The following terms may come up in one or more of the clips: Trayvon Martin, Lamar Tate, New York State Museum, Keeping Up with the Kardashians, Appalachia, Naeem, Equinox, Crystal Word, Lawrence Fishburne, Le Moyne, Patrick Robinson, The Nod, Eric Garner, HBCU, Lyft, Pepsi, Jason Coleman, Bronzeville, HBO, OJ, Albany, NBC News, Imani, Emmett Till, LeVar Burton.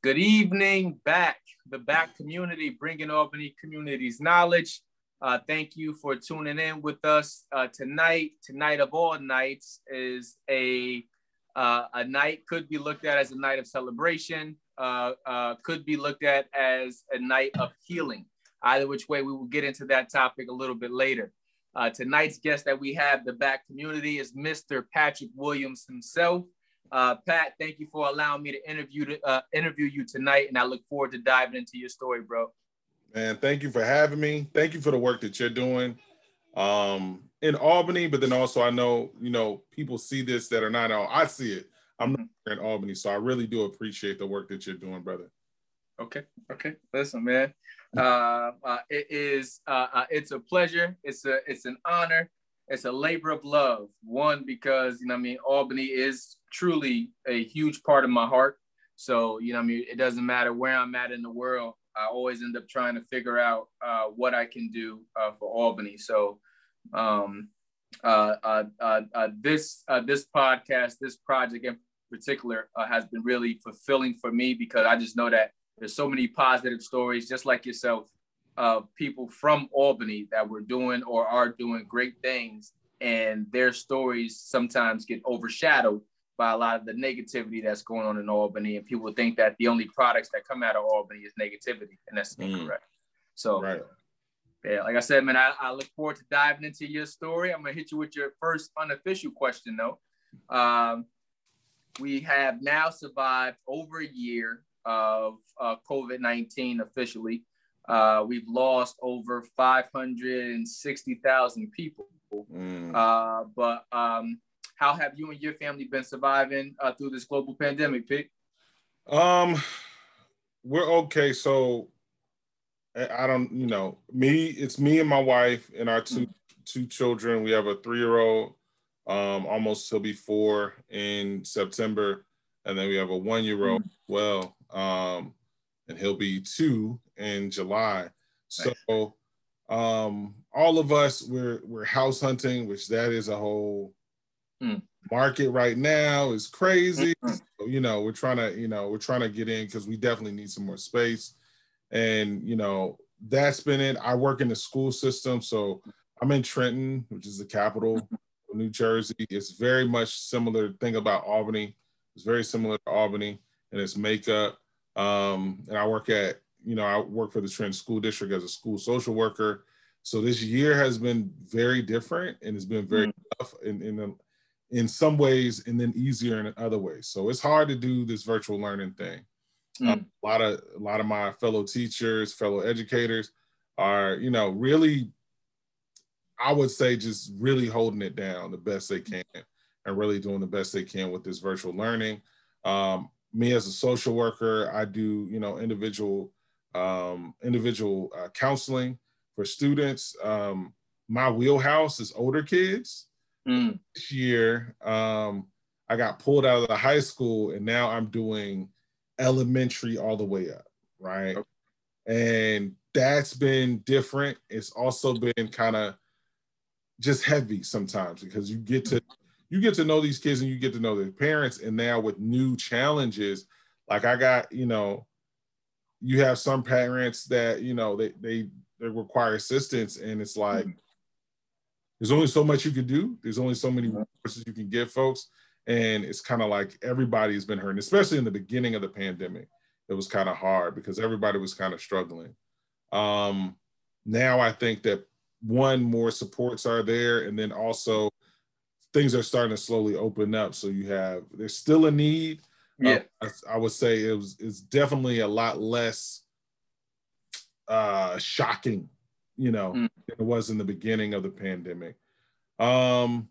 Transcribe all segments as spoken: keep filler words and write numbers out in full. Good evening, back, the back community, bringing Albany community's knowledge. Uh, thank you for tuning in with us uh, tonight. Tonight of all nights is a uh, a night, could be looked at as a night of celebration, uh, uh, could be looked at as a night of healing. Either which way, we will get into that topic a little bit later. Uh, tonight's guest that we have, the back community, is Mister Patrick Williams himself. Uh, Pat, thank you for allowing me to interview to, uh, interview you tonight, and I look forward to diving into your story, bro. Man, thank you for having me. Thank you for the work that you're doing um, in Albany, but then also I know, you know, people see this that are not, all, I see it. I'm not in Albany, so I really do appreciate the work that you're doing, brother. Okay, okay. Listen, man, uh, uh, it is, uh, uh, it's a pleasure. It's a, it's an honor. It's a labor of love. One, because, you know what I mean, Albany is truly a huge part of my heart. So, you know what I mean, it doesn't matter where I'm at in the world, I always end up trying to figure out uh, what I can do uh, for Albany. So um, uh, uh, uh, uh, this, uh, this podcast, this project in particular uh, has been really fulfilling for me, because I just know that there's so many positive stories, just like yourself, of uh, people from Albany that were doing or are doing great things, and their stories sometimes get overshadowed by a lot of the negativity that's going on in Albany, and people think that the only products that come out of Albany is negativity, and that's mm. incorrect. So, right. yeah, like I said, man, I, I look forward to diving into your story. I'm gonna hit you with your first unofficial question, though. Um, we have now survived over a year of uh, COVID nineteen officially. Uh, we've lost over five hundred sixty thousand people, mm. uh, but, um, how have you and your family been surviving uh, through this global pandemic, Pete? Um, we're okay. So I, I don't, you know, me, it's me and my wife and our two, mm. two children. We have a three-year-old, um, almost he'll be four in September. And then we have a one-year-old mm. well, um, and he'll be two in July. Nice. So um, all of us, we're, we're house hunting, which that is a whole Mm. market right now is crazy. Mm-hmm. So, you know, we're trying to, you know, we're trying to get in because we definitely need some more space. And, you know, that's been it. I work in the school system. So I'm in Trenton, which is the capital of New Jersey. It's very much similar thing about Albany. It's very similar to Albany and its makeup. Um, and I work at, you know, I work for the Trenton School District as a school social worker. So this year has been very different, and it's been very mm. tough in, in the in some ways, and then easier in other ways. So it's hard to do this virtual learning thing. Mm. Um, a lot of a lot of my fellow teachers, fellow educators are, you know, really, I would say just really holding it down the best they can and really doing the best they can with this virtual learning. Um, me as a social worker, I do, you know, individual, um, individual uh, counseling for students. Um, my wheelhouse is older kids. Mm. This year, um, I got pulled out of the high school, and now I'm doing elementary all the way up, right? Okay. And that's been different. It's also been kind of just heavy sometimes, because you get to you get to know these kids and you get to know their parents, and now with new challenges, like I got, you know, you have some parents that, you know, they they, they require assistance, and it's like, mm. there's only so much you can do. There's only so many resources you can give folks. And it's kind of like everybody's been hurting, especially in the beginning of the pandemic. It was kind of hard because everybody was kind of struggling. Um, now I think that one, more supports are there. And then also things are starting to slowly open up. So you have, there's still a need. Yeah. Uh, I, I would say it was, it's definitely a lot less uh, shocking, you know, mm. it was in the beginning of the pandemic. Um,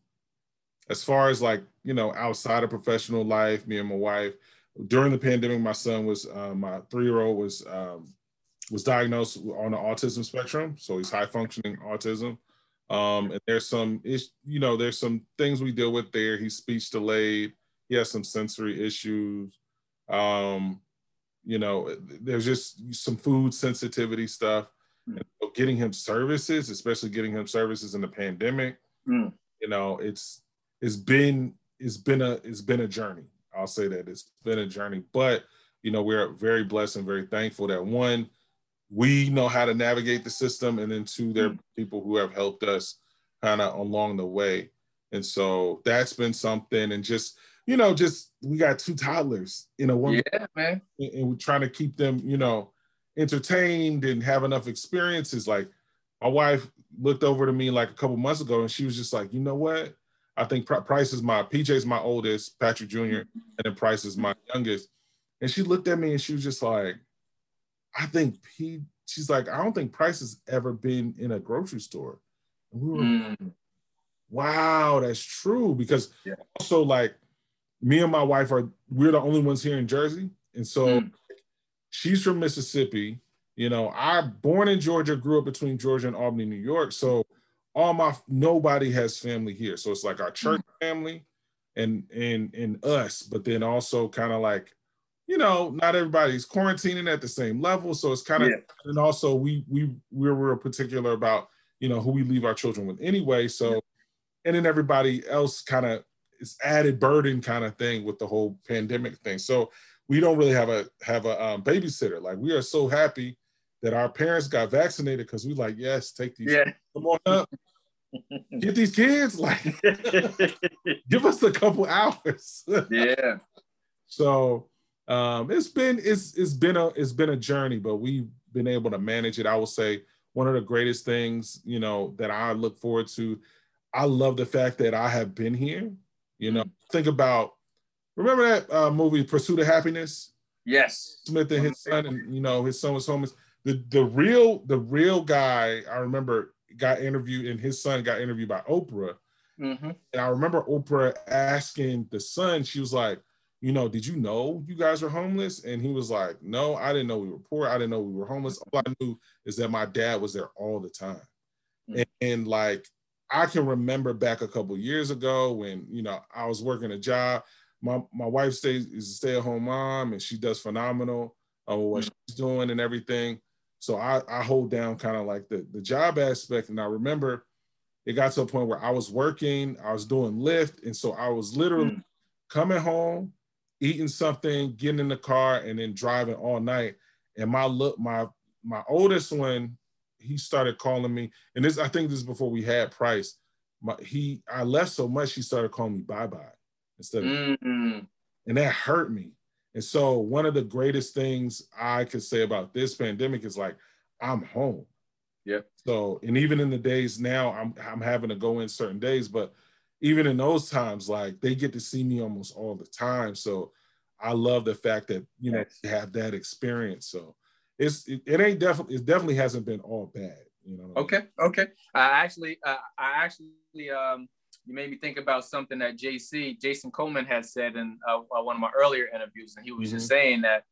as far as like, you know, outside of professional life, me and my wife, during the pandemic, my son was, uh, my three-year-old was um, was diagnosed on the autism spectrum. So he's high functioning autism. Um, and there's some, you know, there's some things we deal with there. He's speech delayed. He has some sensory issues. Um, you know, there's just some food sensitivity stuff. And so getting him services, especially getting him services in the pandemic, mm. you know, it's it's been it's been a it's been a journey. I'll say that it's been a journey, but you know, we're very blessed and very thankful that, one, we know how to navigate the system, and then two, there are people who have helped us kind of along the way. And so that's been something. And just, you know, just, we got two toddlers, you know, one, yeah, man. And we're trying to keep them, you know, entertained and have enough experiences. Like, my wife looked over to me like a couple months ago, and she was just like, you know what? I think Price is my, P J's my oldest, Patrick Junior, and then Price is my youngest. And she looked at me and she was just like, I think P, she's like, I don't think Price has ever been in a grocery store. And we were, mm. wow, that's true. Because yeah. also, like, me and my wife are, we're the only ones here in Jersey. And so mm. she's from Mississippi. You know, I born in Georgia, grew up between Georgia and Albany, New York. So all my, nobody has family here. So it's like our church mm. family and, and, and us, but then also kind of like, you know, not everybody's quarantining at the same level. So it's kind of, yeah. and also we, we, we were particular about, you know, who we leave our children with anyway. So, yeah. and then everybody else kind of is added burden kind of thing with the whole pandemic thing. So we don't really have a, have a um, babysitter. Like, we are so happy that our parents got vaccinated, because we like, yes, take these, yeah. come on up, get these kids, like, give us a couple hours. yeah. So, Um, it's been it's it's been a it's been a journey, but we've been able to manage it. I will say one of the greatest things, you know, that I look forward to. I love the fact that I have been here. You know, mm-hmm. think about remember that uh, movie Pursuit of Happiness? Yes, Smith and his son, and you know his son was homeless. The the real the real guy I remember got interviewed, and his son got interviewed by Oprah. Mm-hmm. And I remember Oprah asking the son, she was like, you know, did you know you guys are homeless? And he was like, no, I didn't know we were poor. I didn't know we were homeless. All I knew is that my dad was there all the time. Mm-hmm. and, and like, I can remember back a couple years ago when, you know, I was working a job. My my wife stays, is a stay-at-home mom, and she does phenomenal on what mm-hmm. she's doing and everything. So I, I hold down kind of like the, the job aspect. And I remember it got to a point where I was working, I was doing Lyft. And so I was literally mm-hmm. coming home, eating something, getting in the car, and then driving all night. And my look, my my oldest one, he started calling me, and this I think this is before we had Price. My, he I left so much, he started calling me bye bye instead of, mm-hmm. and that hurt me. And so one of the greatest things I could say about this pandemic is like, I'm home. Yeah. So and even in the days now, I'm I'm having to go in certain days, but even in those times, like, they get to see me almost all the time. So I love the fact that, you know, yes. have that experience. So it's, it, it ain't definitely, it definitely hasn't been all bad, you know? Okay. I mean? Okay. I actually, uh, I actually, um, you made me think about something that J C, Jason Coleman had said in uh, one of my earlier interviews. And he was mm-hmm. just saying that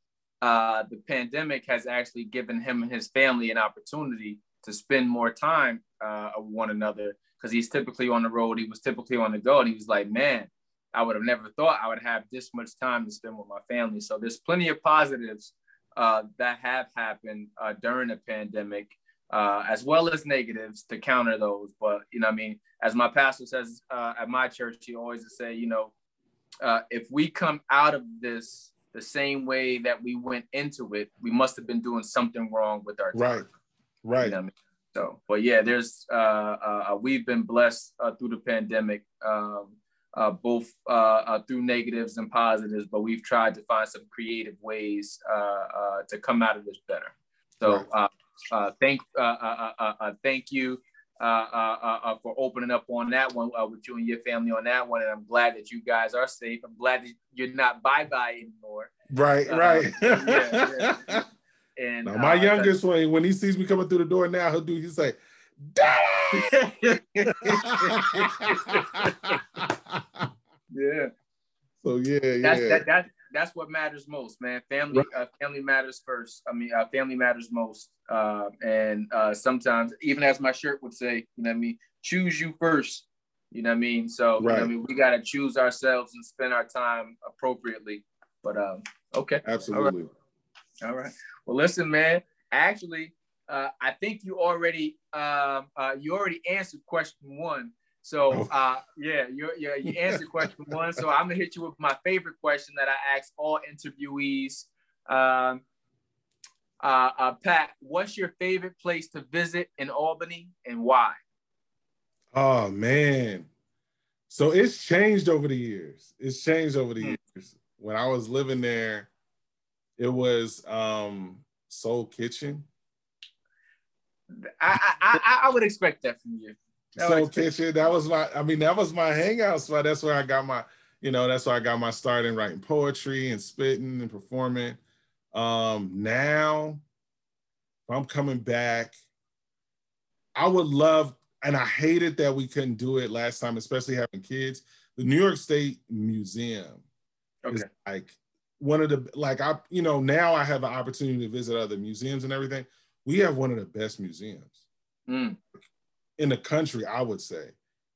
uh, the pandemic has actually given him and his family an opportunity to spend more time uh, with one another. Because he's typically on the road, he was typically on the go, and he was like, man, I would have never thought I would have this much time to spend with my family. So there's plenty of positives uh, that have happened uh, during the pandemic, uh, as well as negatives to counter those. But, you know, I mean, as my pastor says uh, at my church, he always would say, you know, uh, if we come out of this the same way that we went into it, we must have been doing something wrong with our time. Right, right. You know what I mean? So, but yeah, there's, uh, uh, we've been blessed uh, through the pandemic, um, uh, both uh, uh, through negatives and positives, but we've tried to find some creative ways uh, uh, to come out of this better. So uh, uh, thank, uh, uh, uh, uh, thank you uh, uh, uh, uh, for opening up on that one uh, with you and your family on that one. And I'm glad that you guys are safe. I'm glad that you're not bye-bye anymore. Right, uh, right. Yeah, yeah. And now, my uh, youngest one, when he sees me coming through the door now, he'll do, he's like, Daddy! yeah. So, yeah, that's, yeah. That, that, that's what matters most, man. Family right. uh, family matters first. I mean, uh, family matters most. Uh, and uh, sometimes, even as my shirt would say, you know what I mean? Choose you first. You know what I mean? So, right. you know what I mean? We got to choose ourselves and spend our time appropriately. But, um, okay. Absolutely. All right. All right. Well, listen, man, actually, uh, I think you already uh, uh, you already answered question one. So, uh, yeah, you yeah, you answered question one. So I'm going to hit you with my favorite question that I ask all interviewees Um, uh, uh, Pat, what's your favorite place to visit in Albany and why? Oh, man. So it's changed over the years. It's changed over the years. When I was living there, it was um, Soul Kitchen. I, I I would expect that from you. That Soul Kitchen. That was my. I mean, that was my hangout spot. That's where I got my. You know, that's where I got my start in writing poetry and spitting and performing. Um, now, if I'm coming back, I would love. And I hated that we couldn't do it last time, especially having kids. The New York State Museum okay. is like one of the like I. You know, now I have an opportunity to visit other museums and everything. We have one of the best museums mm. in the country, I would say.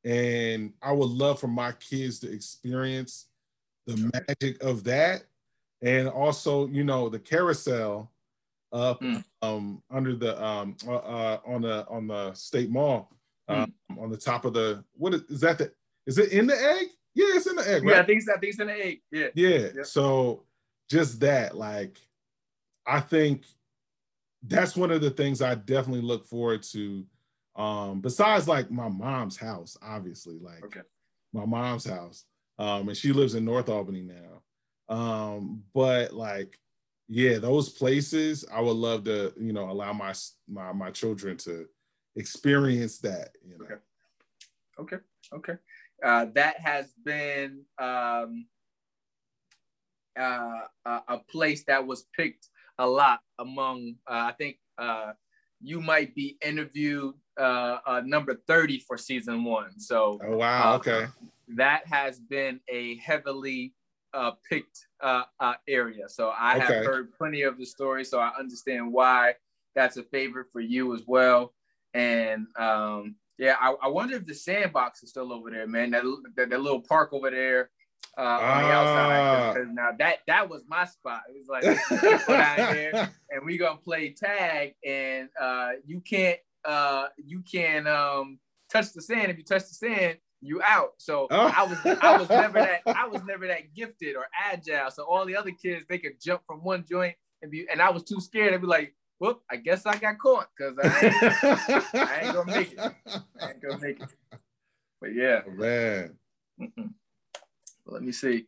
And I would love for my kids to experience the magic of that. And also, you know, the carousel up mm. um, under the, um, uh, uh, on the on the State Mall, um, mm. on the top of the, what is, is that the, is it in the egg? Yeah, it's in the egg, right? Yeah, I think, it's, I think it's in the egg, yeah. Yeah, yep. So just that, like, I think, that's one of the things I definitely look forward to. Um, besides like my mom's house, obviously, like okay. my mom's house. Um, and she lives in North Albany now. Um, but like, yeah, those places I would love to, you know, allow my my, my children to experience that, you know. Okay, okay, okay. Uh, that has been um, uh, a, a place that was picked a lot among, uh, I think uh, you might be interviewed uh, uh, number thirty for season one. So oh, wow, uh, okay. that has been a heavily uh, picked uh, uh, area. So I okay. have heard plenty of the story, so I understand why that's a favorite for you as well. And um, yeah, I, I wonder if the sandbox is still over there, man, that, that, that little park over there. Uh, on the outside, because now that that was my spot. It was like put out there, and we gonna play tag, and uh, you can't uh, you can't um, touch the sand. If you touch the sand, you out. So oh. I was I was never that I was never that gifted or agile. So all the other kids, they could jump from one joint and be, and I was too scared. I'd be like, "Whoop! I guess I got caught because I, I ain't gonna make it. I ain't gonna make it." But yeah, oh, man. Mm-mm. Let me see.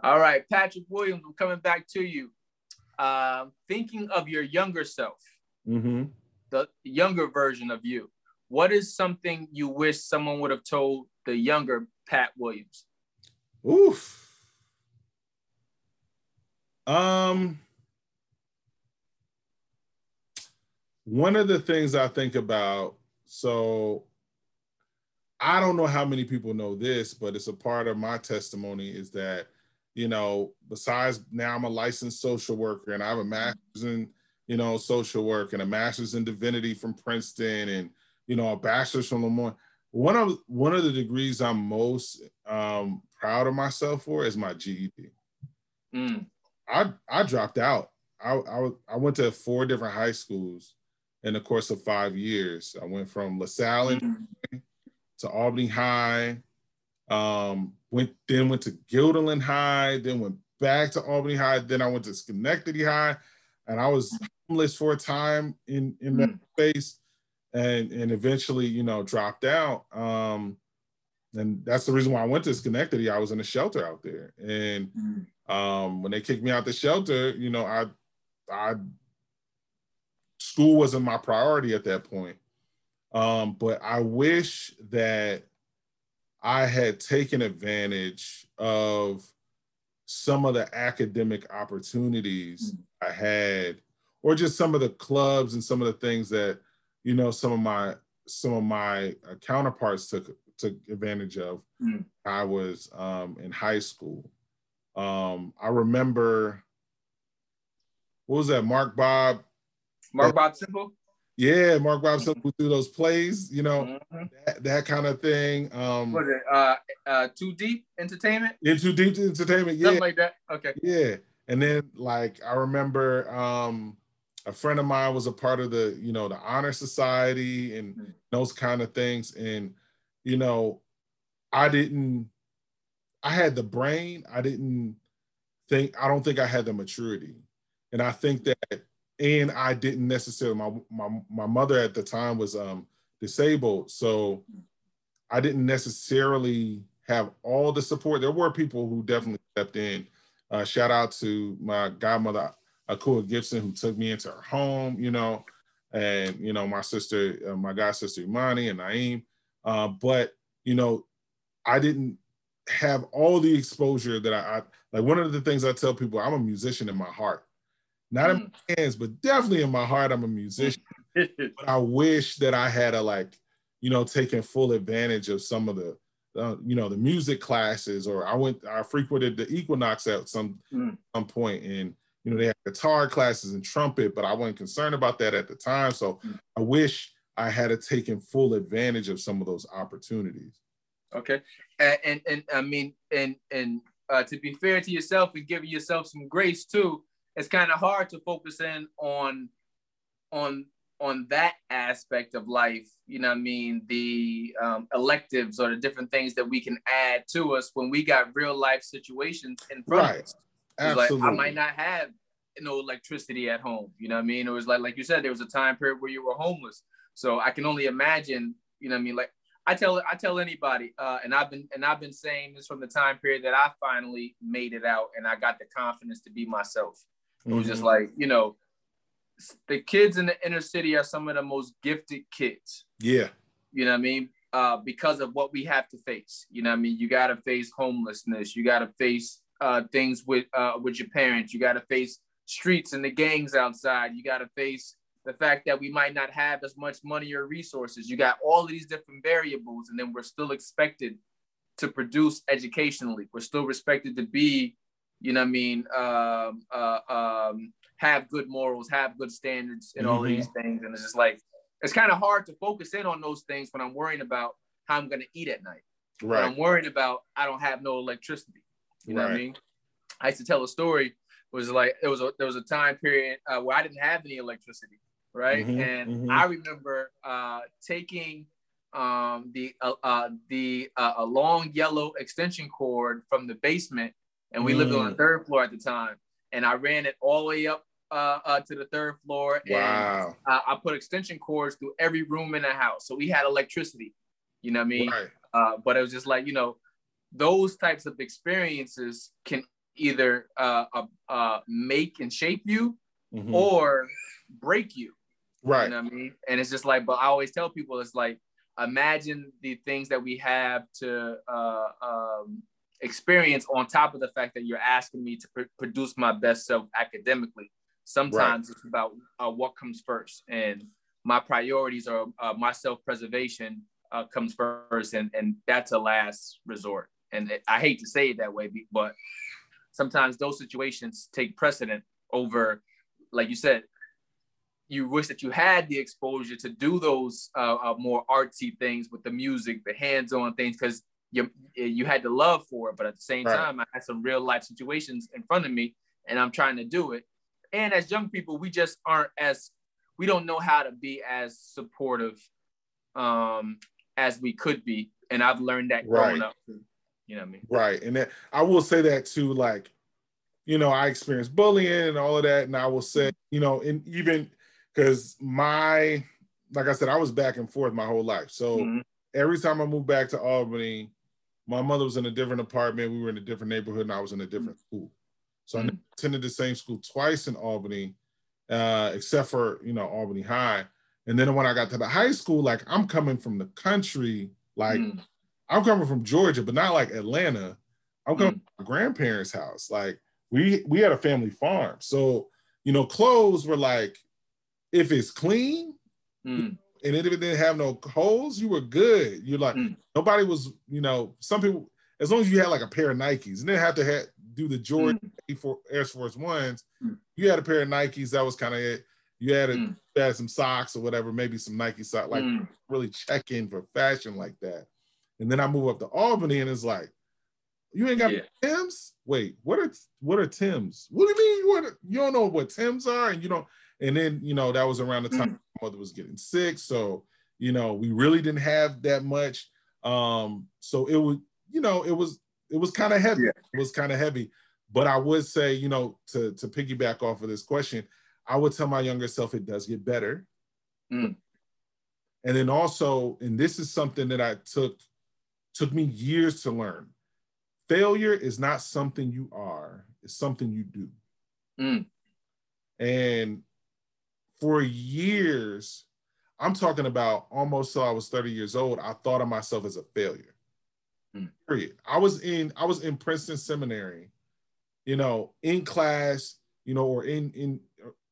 All right, Patrick Williams, I'm coming back to you. Uh, thinking of your younger self, mm-hmm. the younger version of you, what is something you wish someone would have told the younger Pat Williams? Oof. Um, one of the things I think about, so I don't know how many people know this, but it's a part of my testimony is that, you know, besides now I'm a licensed social worker and I have a master's in, you know, social work and a master's in divinity from Princeton and, you know, a bachelor's from Le Moyne. One of, one of the degrees I'm most um, proud of myself for is my G E D. Mm. I, I dropped out. I, I, I went to four different high schools in the course of five years. I went from LaSalle and mm-hmm. to Albany High, um, went then went to Guilderland High, then went back to Albany High, then I went to Schenectady High, and I was homeless for a time in, in that space, and, and eventually, you know, dropped out. Um, and that's the reason why I went to Schenectady. I was in a shelter out there. And um, when they kicked me out the shelter, you know, I, I school wasn't my priority at that point. Um, but I wish that I had taken advantage of some of the academic opportunities mm-hmm. I had, or just some of the clubs and some of the things that, you know, some of my some of my counterparts took took advantage of. Mm-hmm. I was um, in high school. Um, I remember, what was that, Mark Bob? Mark Bob Simple? Yeah, Mark Robson mm-hmm. through those plays, you know, mm-hmm. that, that kind of thing. Um, what is it? Uh, uh, Too Deep Entertainment? Yeah, Too Deep Entertainment, yeah. Something like that, okay. Yeah, and then, like, I remember um, a friend of mine was a part of the, you know, the Honor Society and mm-hmm. those kind of things. And, you know, I didn't, I had the brain. I didn't think, I don't think I had the maturity. And I think that, and I didn't necessarily, my my, my mother at the time was um, disabled, so I didn't necessarily have all the support. There were people who definitely stepped in. Uh, shout out to my godmother, Akua Gibson, who took me into her home, you know, and, you know, my sister, uh, my god sister, Imani and Naeem. Uh, but, you know, I didn't have all the exposure that I, I, like one of the things I tell people, I'm a musician in my heart. Not in my hands, but definitely in my heart, I'm a musician. But I wish that I had a, like, you know, taken full advantage of some of the, Uh, you know, the music classes, or I went, I frequented the Equinox at some, mm. some point, and, you know, they had guitar classes and trumpet, but I wasn't concerned about that at the time. So mm. I wish I had taken full advantage of some of those opportunities. Okay. And, and, and I mean, and, and uh, to be fair to yourself and giving yourself some grace too, it's kind of hard to focus in on, on, on that aspect of life, you know what I mean, the um, electives or the different things that we can add to us when we got real life situations in front right. of us. Absolutely. Like, I might not have no electricity at home, you know what I mean? It was like, like you said, there was a time period where you were homeless. So I can only imagine, you know what I mean? Like I tell, I tell anybody, uh, and I've been, and I've been saying this from the time period that I finally made it out and I got the confidence to be myself. It was mm-hmm. just like, you know, the kids in the inner city are some of the most gifted kids. Yeah. You know what I mean? Uh, because of what we have to face. You know what I mean? You got to face homelessness. You got to face uh, things with uh, with your parents. You got to face streets and the gangs outside. You got to face the fact that we might not have as much money or resources. You got all of these different variables, and then we're still expected to produce educationally. We're still expected to be, you know what I mean, um, uh, um, have good morals, have good standards and all mm-hmm. these things. And it's just like, it's kind of hard to focus in on those things when I'm worrying about how I'm going to eat at night. Right. When I'm worried about, I don't have no electricity. You know right. what I mean? I used to tell a story. It was like, it was a, there was a time period uh, where I didn't have any electricity. Right. Mm-hmm. And mm-hmm. I remember uh, taking um, the, uh, uh, the, uh, a long yellow extension cord from the basement. And we mm. lived on the third floor at the time. And I ran it all the way up uh, uh, to the third floor. Wow. And uh, I put extension cords through every room in the house. So we had electricity, you know what I mean? Right. Uh, but it was just like, you know, those types of experiences can either uh, uh, make and shape you mm-hmm. or break you. Right. You know what I mean? And it's just like, but I always tell people, it's like, imagine the things that we have to uh, um, experience on top of the fact that you're asking me to pr- produce my best self academically. Sometimes right. it's about uh, what comes first, and my priorities are uh, my self-preservation uh, comes first, and, and that's a last resort. And it, I hate to say it that way, but sometimes those situations take precedent over, like you said, you wish that you had the exposure to do those uh, uh, more artsy things with the music, the hands-on things, because You, you had the love for it, but at the same right. time, I had some real life situations in front of me, and I'm trying to do it. And as young people, we just aren't as, we don't know how to be as supportive um, as we could be. And I've learned that right. growing up, you know what I mean? Right, and that, I will say that too, like, you know, I experienced bullying and all of that, and I will say, you know, and even, because my, like I said, I was back and forth my whole life. So mm-hmm. every time I moved back to Albany, my mother was in a different apartment. We were in a different neighborhood, and I was in a different mm-hmm. school. So mm-hmm. I attended the same school twice in Albany, uh, except for, you know, Albany High. And then when I got to the high school, like, I'm coming from the country. Like, mm-hmm. I'm coming from Georgia, but not like Atlanta. I'm coming mm-hmm. from my grandparents' house. Like, we we had a family farm. So, you know, clothes were like, if it's clean, mm-hmm. and it didn't have no holes, you were good. You're like, mm. nobody was, you know, some people, as long as you had like a pair of Nikes, and didn't have to have, do the Jordan mm. Air Force Ones, mm. you had a pair of Nikes, that was kind of it. You had, a, mm. you had some socks or whatever, maybe some Nike socks, like mm. really check in for fashion like that. And then I move up to Albany, and it's like, you ain't got yeah. Tims? Wait, what are what are Tims? What do you mean? What are, you don't know what Tims are, and you don't. And then, you know, that was around the time mm. my mother was getting sick. So, you know, we really didn't have that much. Um, so it was, you know, it was, it was kind of heavy. Yeah. It was kind of heavy. But I would say, you know, to, to piggyback off of this question, I would tell my younger self it does get better. Mm. And then also, and this is something that I took, took me years to learn. Failure is not something you are, it's something you do. Mm. And for years, I'm talking about almost till I was thirty years old, I thought of myself as a failure. Mm. Period. I was in, I was in Princeton Seminary, you know, in class, you know, or in, in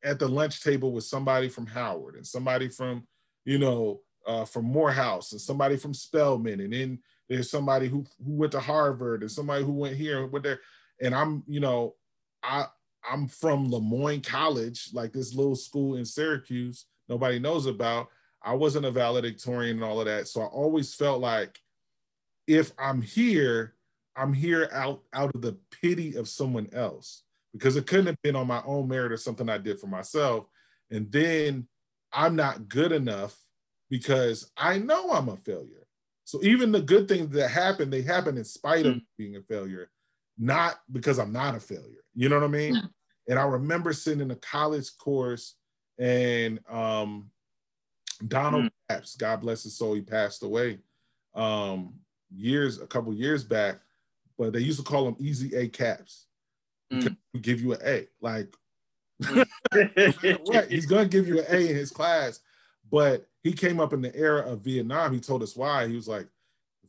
at the lunch table with somebody from Howard and somebody from, you know, uh, from Morehouse and somebody from Spelman, and then there's somebody who, who went to Harvard and somebody who went here and went there. And I'm, you know, I, I'm from Le Moyne College, like this little school in Syracuse nobody knows about. I wasn't a valedictorian and all of that. So I always felt like if I'm here, I'm here out, out of the pity of someone else, because it couldn't have been on my own merit or something I did for myself. And then I'm not good enough because I know I'm a failure. So even the good things that happen, they happen in spite of being a failure, not because I'm not a failure. You know what I mean? Yeah. And I remember sitting in a college course, and um, Donald mm. Capps, God bless his soul, he passed away um, years, a couple years back, but they used to call him Easy A Capps. Mm. He give you an A, like, no matter what, he's gonna give you an A in his class. But he came up in the era of Vietnam. He told us why. He was like,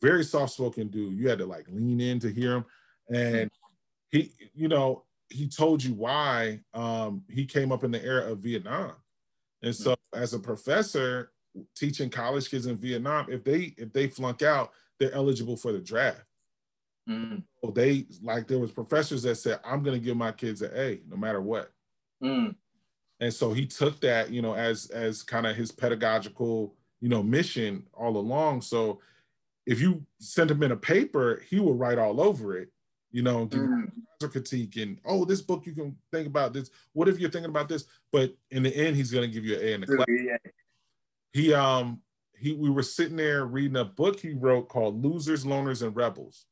very soft-spoken dude. You had to like lean in to hear him. And he, you know, he told you why um, he came up in the era of Vietnam. And so as a professor teaching college kids in Vietnam, if they if they flunk out, they're eligible for the draft. Mm. So they, like, there was professors that said, I'm going to give my kids an A no matter what. Mm. And so he took that, you know, as as kind of his pedagogical, you know, mission all along. So if you sent him in a paper, he would write all over it, you know, give mm. a critique and, oh, this book, you can think about this. What if you're thinking about this? But in the end, he's going to give you an A in the class. Yeah. He, um, he, we were sitting there reading a book he wrote called Losers, Loners, and Rebels.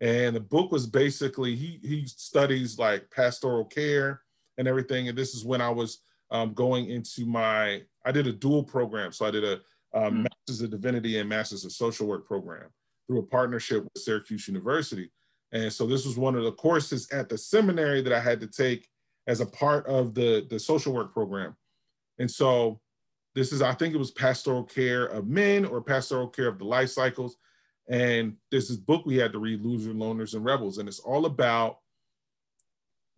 And the book was basically, he, he studies like pastoral care and everything. And this is when I was um, going into my, I did a dual program. So I did a um, mm. Master's of Divinity and Master's of Social Work program through a partnership with Syracuse University. And so this was one of the courses at the seminary that I had to take as a part of the, the social work program. And so this is, I think it was Pastoral Care of Men or Pastoral Care of the Life Cycles. And there's this book we had to read, Losers, Loners, and Rebels. And it's all about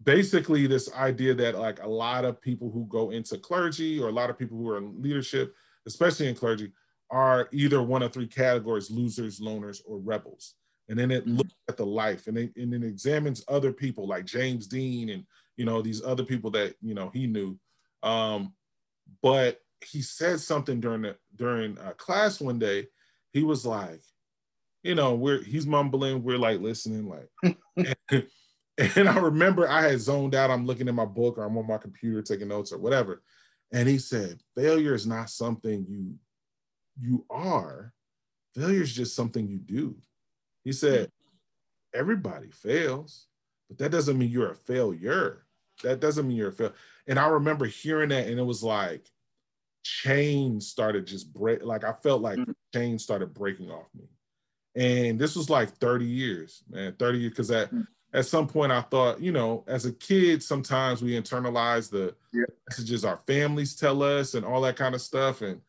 basically this idea that like a lot of people who go into clergy or a lot of people who are in leadership, especially in clergy, are either one of three categories, losers, loners, or rebels. And then it looks at the life, and, they, and it examines other people like James Dean and, you know, these other people that, you know, he knew. Um, but he said something during the, during a class one day. He was like, you know, we're he's mumbling, we're like listening, like, and, and I remember I had zoned out. I'm looking at my book or I'm on my computer taking notes or whatever. And he said, failure is not something you, you are. Failure is just something you do. He said, everybody fails, but that doesn't mean you're a failure. That doesn't mean you're a failure. And I remember hearing that, and it was like chains started just break. Like I felt like mm-hmm. chains started breaking off me. And this was like thirty years, man, thirty years. Because at, mm-hmm. at some point I thought, you know, as a kid, sometimes we internalize the yeah. messages our families tell us and all that kind of stuff. And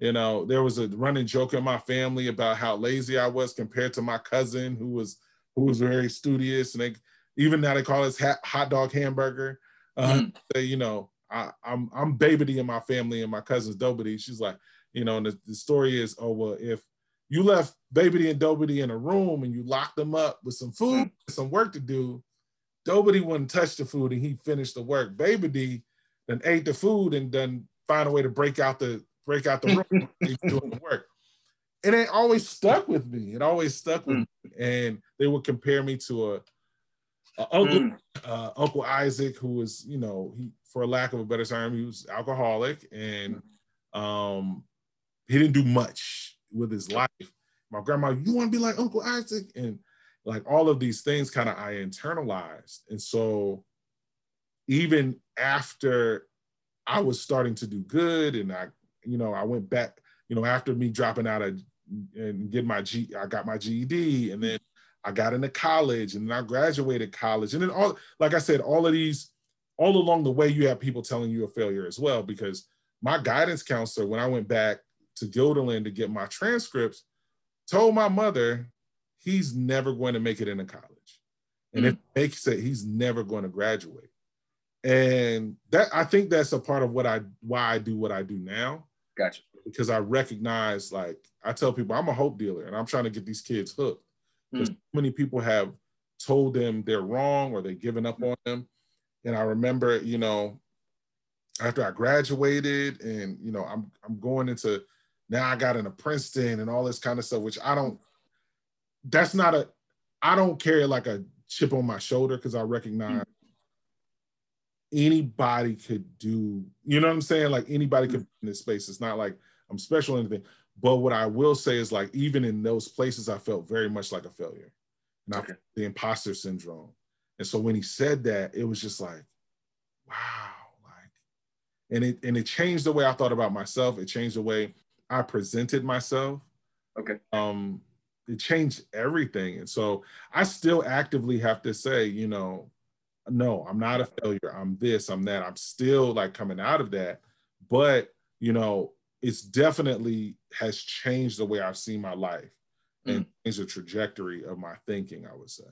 you know, there was a running joke in my family about how lazy I was compared to my cousin who was who was very studious. And they, even now they call us ha hot dog hamburger. Uh, mm. They, you know, I, I'm I'm Babity in my family, and my cousin's Dobity. She's like, you know, and the, the story is, oh, well, if you left Babity and Dobity in a room and you locked them up with some food, mm. and some work to do, Dobity wouldn't touch the food and he finished the work. Babity then ate the food and then found a way to break out the break out the room, doing the work. And it always stuck with me. It always stuck with mm. me. And they would compare me to a, a uncle, mm. uh, Uncle Isaac, who was, you know, he, for lack of a better term, he was alcoholic, and um, he didn't do much with his life. My grandma, you want to be like Uncle Isaac? And like all of these things kind of I internalized. And so even after I was starting to do good and I, you know, I went back, you know, after me dropping out of and get my G, I got my G E D and then I got into college and then I graduated college. And then all, like I said, all of these, all along the way, you have people telling you a failure as well, because my guidance counselor, when I went back to Guilderland to get my transcripts, told my mother, he's never going to make it into college. And mm-hmm. if Jake said he's never going to graduate. And that, I think that's a part of what I, why I do what I do now. Gotcha. Because I recognize, like, I tell people I'm a hope dealer and I'm trying to get these kids hooked. Because mm. so many people have told them they're wrong or they've given up on them. And I remember, you know, after I graduated and, you know, I'm I'm going into, now I got into Princeton and all this kind of stuff, which I don't, that's not a, I don't carry like a chip on my shoulder because I recognize mm. anybody could do, you know what I'm saying? Like anybody could be in this space. It's not like I'm special or anything. But what I will say is, like, even in those places, I felt very much like a failure. And I felt the imposter syndrome. And so when he said that, it was just like, wow, like, and it and it changed the way I thought about myself. It changed the way I presented myself. Okay. Um, it changed everything. And so I still actively have to say, you know, no, I'm not a failure. I'm this, I'm that. I'm still like coming out of that. But, you know, it's definitely has changed the way I've seen my life and mm. changed the trajectory of my thinking, I would say.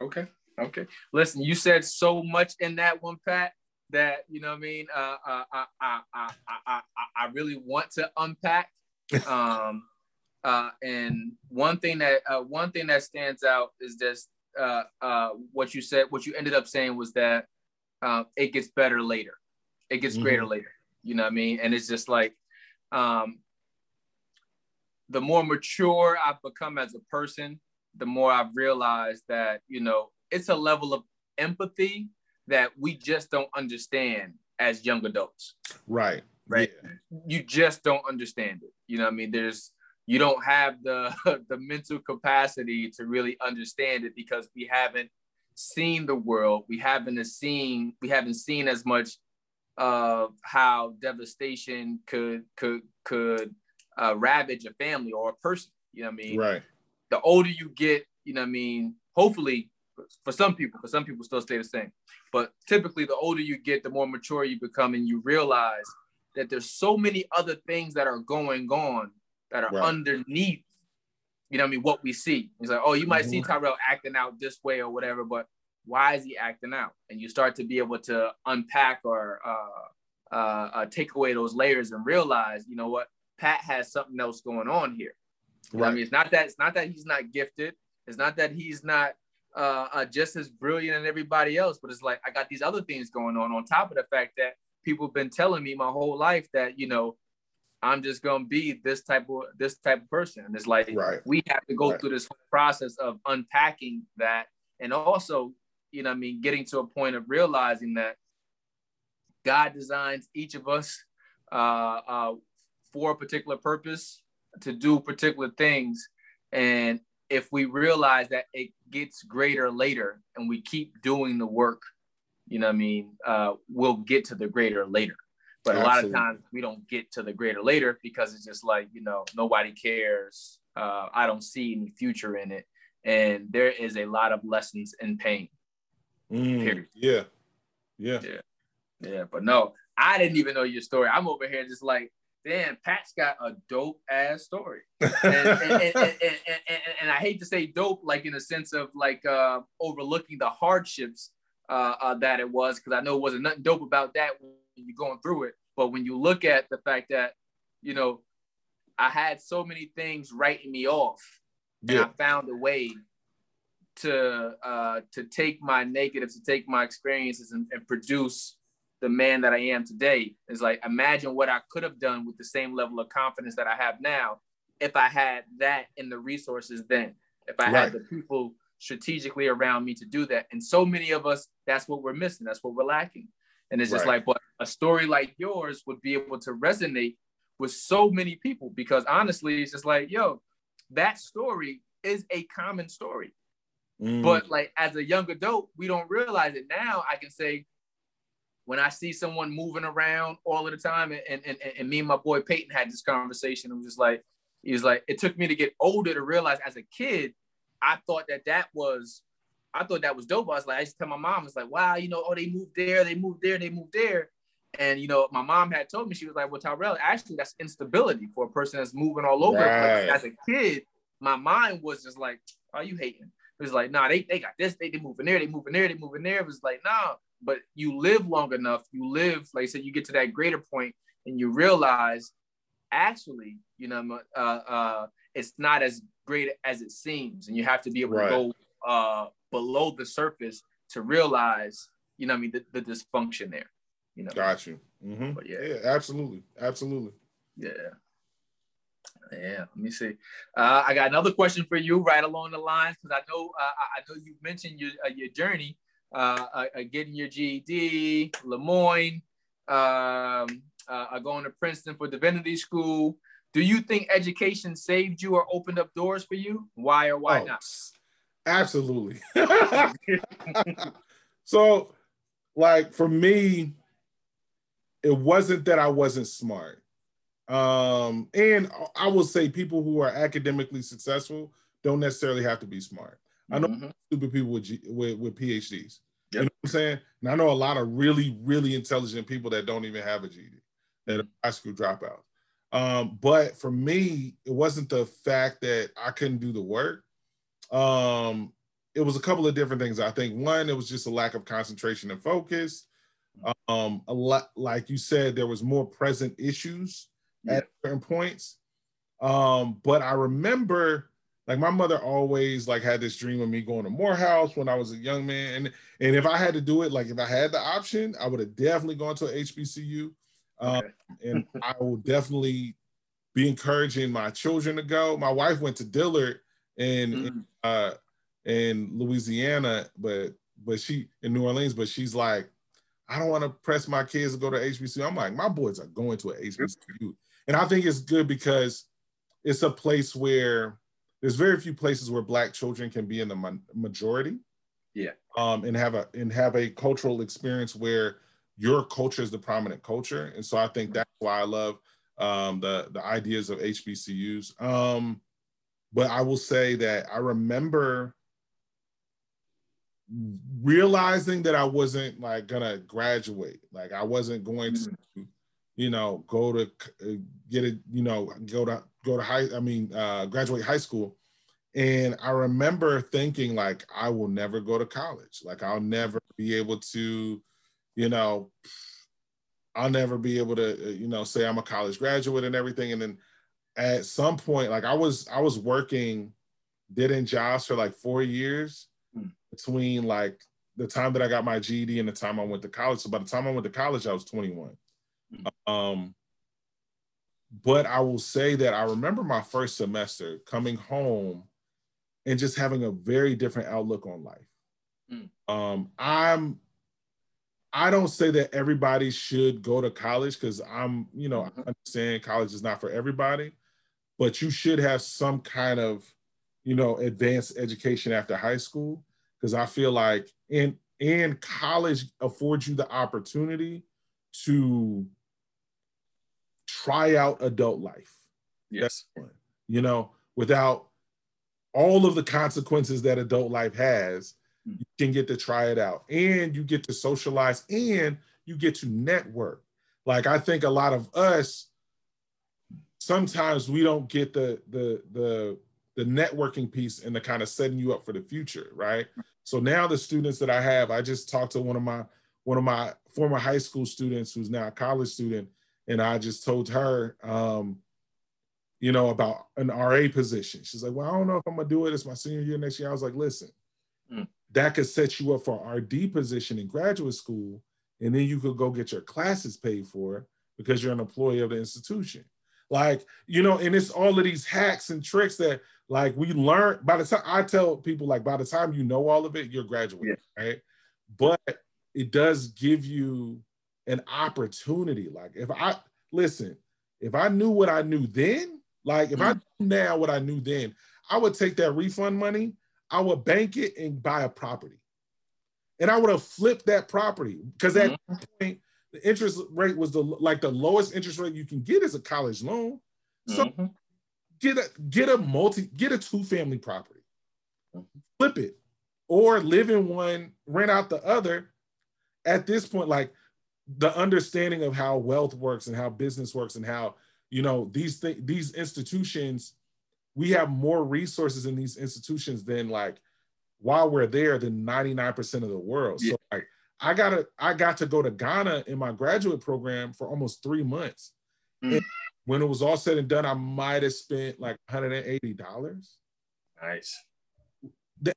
Okay. Okay. Listen, you said so much in that one, Pat, that, you know what I mean? Uh, I, I, I, I, I, I really want to unpack. Um, uh, and one thing that, uh, one thing that stands out is this, uh, uh, what you said, what you ended up saying was that uh, it gets better later. It gets mm-hmm. greater later. You know what I mean? And it's just like, um, the more mature I've become as a person, the more I've realized that, you know, it's a level of empathy that we just don't understand as young adults. Right. Right. Yeah. You just don't understand it. You know what I mean? There's, you don't have the, the mental capacity to really understand it because we haven't seen the world. We haven't seen, we haven't seen as much of how devastation could, could, could uh, ravage a family or a person. You know what I mean? Right. The older you get, you know what I mean? Hopefully for some people, for some people still stay the same, but typically the older you get, the more mature you become and you realize that there's so many other things that are going on that are right. underneath, you know what I mean, what we see. It's like, oh, you might mm-hmm. see Tyrell acting out this way or whatever, but why is he acting out? And you start to be able to unpack or uh, uh, uh, take away those layers and realize, you know what, Pat has something else going on here. You right. know what I mean, it's not that it's not that he's not gifted. It's not that he's not uh, uh, just as brilliant as everybody else, but it's like, I got these other things going on on top of the fact that people have been telling me my whole life that, you know, I'm just gonna be this type of this type of person. And it's like, right. we have to go right. through this whole process of unpacking that. And also, you know what I mean, getting to a point of realizing that God designs each of us uh, uh, for a particular purpose to do particular things. And if we realize that it gets greater later and we keep doing the work, you know what I mean, uh, we'll get to the greater later. But a Absolutely. lot of times we don't get to the greater later because it's just like, you know, nobody cares. Uh, I don't see any future in it. And there is a lot of lessons in pain. Mm, period. Yeah. Yeah. Yeah. Yeah. But no, I didn't even know your story. I'm over here just like, damn, Pat's got a dope ass story. And, and, and, and, and, and, and, and I hate to say dope, like in a sense of like uh, overlooking the hardships uh, uh, that it was, because I know it wasn't nothing dope about that you're going through it. But when you look at the fact that, you know, I had so many things writing me off, yeah. and I found a way to uh, to take my negatives, to take my experiences and, and produce the man that I am today. It's like, imagine what I could have done with the same level of confidence that I have now if I had that and the resources then, if I right. had the people strategically around me to do that. And so many of us, that's what we're missing. That's what we're lacking. And it's just right. like, but a story like yours would be able to resonate with so many people because honestly, it's just like, yo, that story is a common story. Mm. But like as a young adult, we don't realize it. Now I can say, when I see someone moving around all of the time, and and, and me and my boy Peyton had this conversation, it was just like, he was like, it took me to get older to realize as a kid, I thought that that was, I thought that was dope. I was like, I used to tell my mom, it's like, wow, you know, oh, they moved there, they moved there, they moved there. And, you know, my mom had told me, she was like, well, Tyrell, actually, that's instability for a person that's moving all over. Right. As a kid, my mind was just like, oh, you hating. It was like, nah, they, they got this, they, they moving there, they moving there, they moving there. It was like, nah. But you live long enough, you live, like I said, you get to that greater point and you realize, actually, you know, uh, uh, it's not as great as it seems. And you have to be able right. to go uh, below the surface to realize, you know what I mean, the, the dysfunction there, you know. Got you. Mm-hmm. But yeah. yeah, absolutely. Absolutely. Yeah. Yeah, let me see. Uh, I got another question for you right along the lines, because I know uh, I know you mentioned your uh, your journey. Uh, uh, getting your G E D, Le Moyne, um, uh, going to Princeton for divinity school. Do you think education saved you or opened up doors for you? Why or why oh, not? Absolutely. So, like, for me, it wasn't that I wasn't smart. Um, and I will say people who are academically successful don't necessarily have to be smart. I know mm-hmm. stupid people with, G, with, with P H Ds. Yep. You know what I'm saying? And I know a lot of really, really intelligent people that don't even have a G E D, that are high school dropouts. Um, but for me, it wasn't the fact that I couldn't do the work. Um, it was a couple of different things. I think one, it was just a lack of concentration and focus. Um, a lot, like you said, there was more present issues yeah. at certain points. Um, but I remember, like, my mother always like had this dream of me going to Morehouse when I was a young man. And, and if I had to do it, like if I had the option, I would have definitely gone to a H B C U. Um, okay. And I will definitely be encouraging my children to go. My wife went to Dillard in, mm. in, uh, in Louisiana, but but she in New Orleans, but she's like, I don't want to press my kids to go to H B C U. I'm like, my boys are going to a H B C U. And I think it's good because it's a place where there's very few places where Black children can be in the majority, yeah, um, and have a and have a cultural experience where your culture is the prominent culture, and so I think that's why I love um, the the ideas of H B C Us. Um, but I will say that I remember realizing that I wasn't like gonna graduate, like I wasn't going to, you know, go to uh, get it, you know, go to. go to high, I mean, uh, graduate high school. And I remember thinking like, I will never go to college. Like I'll never be able to, you know, I'll never be able to, you know, say I'm a college graduate and everything. And then at some point, like I was, I was working, did in jobs for like four years hmm. between like the time that I got my G E D and the time I went to college. So by the time I went to college, I was twenty-one. Hmm. Um, But I will say that I remember my first semester coming home and just having a very different outlook on life. Mm. Um, I'm, I don't say that everybody should go to college because I'm, you know, mm-hmm. I understand college is not for everybody, but you should have some kind of, you know, advanced education after high school. Because I feel like, and, and college affords you the opportunity to try out adult life. Yes. You know, without all of the consequences that adult life has, mm-hmm. you can get to try it out and you get to socialize and you get to network. Like I think a lot of us, sometimes we don't get the the the, the networking piece and the kind of setting you up for the future, right? Mm-hmm. So now the students that I have, I just talked to one of my one of my former high school students who's now a college student. And I just told her, um, you know, about an R A position. She's like, well, I don't know if I'm gonna do it. It's my senior year next year. I was like, listen, mm. that could set you up for an R D position in graduate school. And then you could go get your classes paid for because you're an employee of the institution. Like, you know, and it's all of these hacks and tricks that like we learn by the time I tell people, like by the time you know all of it, you're graduating, yeah. right? But it does give you an opportunity. Like if I, listen, if I knew what I knew then, like if mm. I knew now what I knew then, I would take that refund money, I would bank it and buy a property. And I would have flipped that property because at mm-hmm. that point, the interest rate was the like the lowest interest rate you can get is a college loan. So mm-hmm. get a get a multi get a two-family property, flip it, or live in one, rent out the other. At this point, like the understanding of how wealth works and how business works and how, you know, these th- these institutions, we have more resources in these institutions than like while we're there than ninety-nine percent of the world. Yeah. So like I gotta I got to go to Ghana in my graduate program for almost three months. Mm. And when it was all said and done, I might have spent like one hundred eighty dollars. Nice.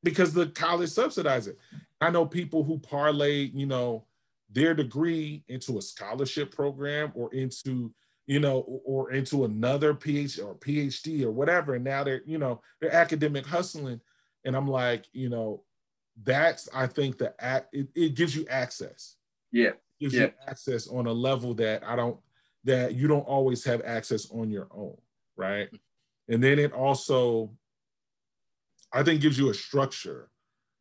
Because the college subsidized it. I know people who parlayed, you know, their degree into a scholarship program or into, you know, or into another P H or P H D or whatever. And now they're, you know, they're academic hustling. And I'm like, you know, that's, I think the act, it, it gives you access. Yeah. It gives yeah. you access on a level that I don't, that you don't always have access on your own. Right. And then it also, I think, gives you a structure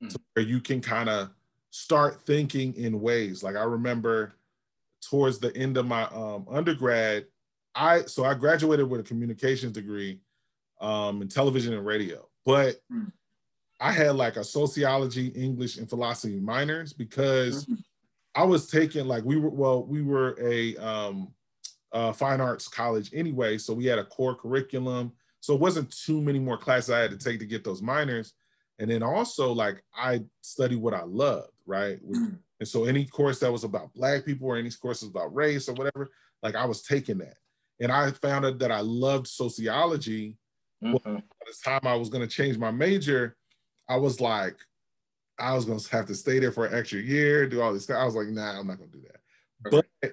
mm. to where you can kind of start thinking in ways. Like I remember towards the end of my um, undergrad, I so I graduated with a communications degree um, in television and radio, but mm. I had like a sociology, English, and philosophy minors because mm. I was taking like we were well we were a, um, a fine arts college anyway, so we had a core curriculum. So it wasn't too many more classes I had to take to get those minors. And then also like I studied what I loved, right? Mm. And so any course that was about Black people or any courses about race or whatever, like I was taking that. And I found out that I loved sociology. Mm-hmm. Well, by the time I was gonna change my major, I was like, I was gonna have to stay there for an extra year, do all this stuff. I was like, nah, I'm not gonna do that. Okay. But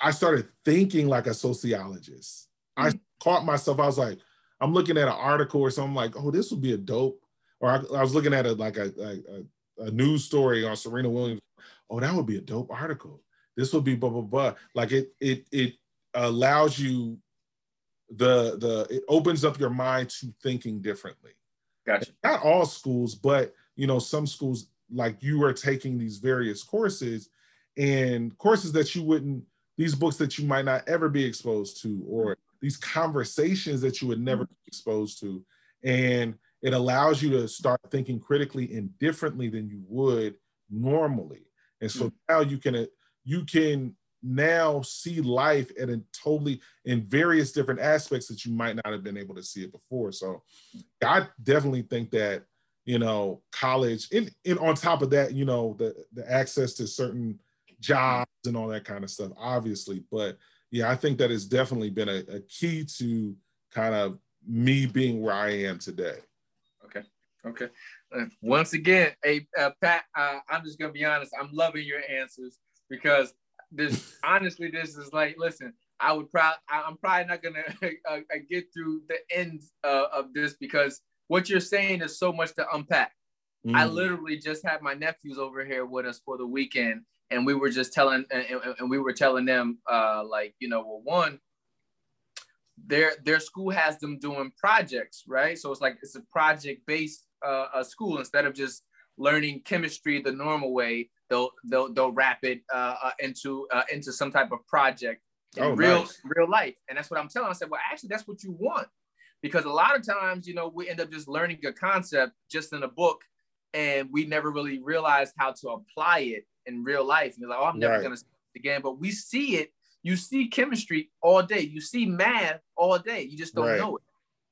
I started thinking like a sociologist. Mm-hmm. I caught myself, I was like, I'm looking at an article or something like, oh, this would be a dope. Or I, I was looking at a, like a, a, a news story on Serena Williams. Oh, that would be a dope article. This would be blah, blah, blah. Like it it it allows you, the, the it opens up your mind to thinking differently. Gotcha. And not all schools, but you know, some schools, like you are taking these various courses and courses that you wouldn't, these books that you might not ever be exposed to, or these conversations that you would never be exposed to. And it allows you to start thinking critically and differently than you would normally. And so mm-hmm. now you can, you can now see life at a totally, in various different aspects that you might not have been able to see it before. So I definitely think that, you know, college, and, and on top of that, you know, the, the access to certain jobs and all that kind of stuff, obviously, but yeah, I think that has definitely been a, a key to kind of me being where I am today. Okay, okay. Uh, once again, hey, uh, Pat, uh, I'm just gonna be honest. I'm loving your answers because this, honestly, this is like, listen, I would probably, I'm probably not gonna uh, get through the end uh, of this because what you're saying is so much to unpack. Mm. I literally just had my nephews over here with us for the weekend. And we were just telling, and, and we were telling them, uh, like, you know, well, one, their their school has them doing projects, right? So it's like it's a project-based uh, a school. Instead of just learning chemistry the normal way, they'll they'll they'll wrap it uh, uh, into uh, into some type of project in oh, real nice. real life. And that's what I'm telling. I said, well, actually, that's what you want, because a lot of times, you know, we end up just learning a concept just in a book, and we never really realize how to apply it in real life. And they're like, oh, I'm never right. gonna see it again. But we see it, you see chemistry all day, you see math all day, you just don't right. know it,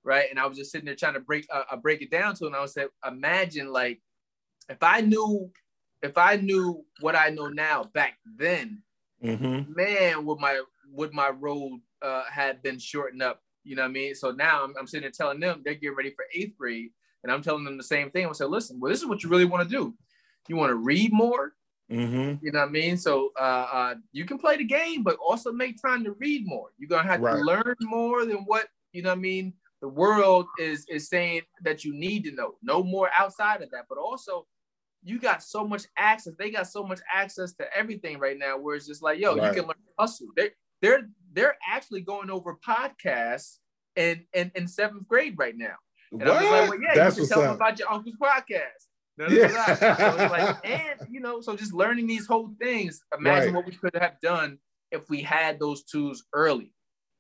right? And I was just sitting there trying to break uh, break it down to it, and I was like, imagine like, if I knew, if I knew what I know now back then, mm-hmm. man, would my, would my road uh, had been shortened up, you know what I mean? So now I'm, I'm sitting there telling them, they're getting ready for eighth grade, and I'm telling them the same thing. I said, listen, well, this is what you really wanna do. You wanna read more, mm-hmm. you know what I mean? So uh, uh, you can play the game, but also make time to read more. You're going to have right. to learn more than what, you know what I mean, the world is is saying that you need to know. No more outside of that. But also, you got so much access. They got so much access to everything right now where it's just like, yo, right. you can learn to hustle. They're, they're, they're actually going over podcasts in, in, in seventh grade right now. And what? I was like, well, yeah, that's you can tell them about your uncle's podcast. That's yeah. So it's like, and, you know, so just learning these whole things. Imagine right. what we could have done if we had those tools early.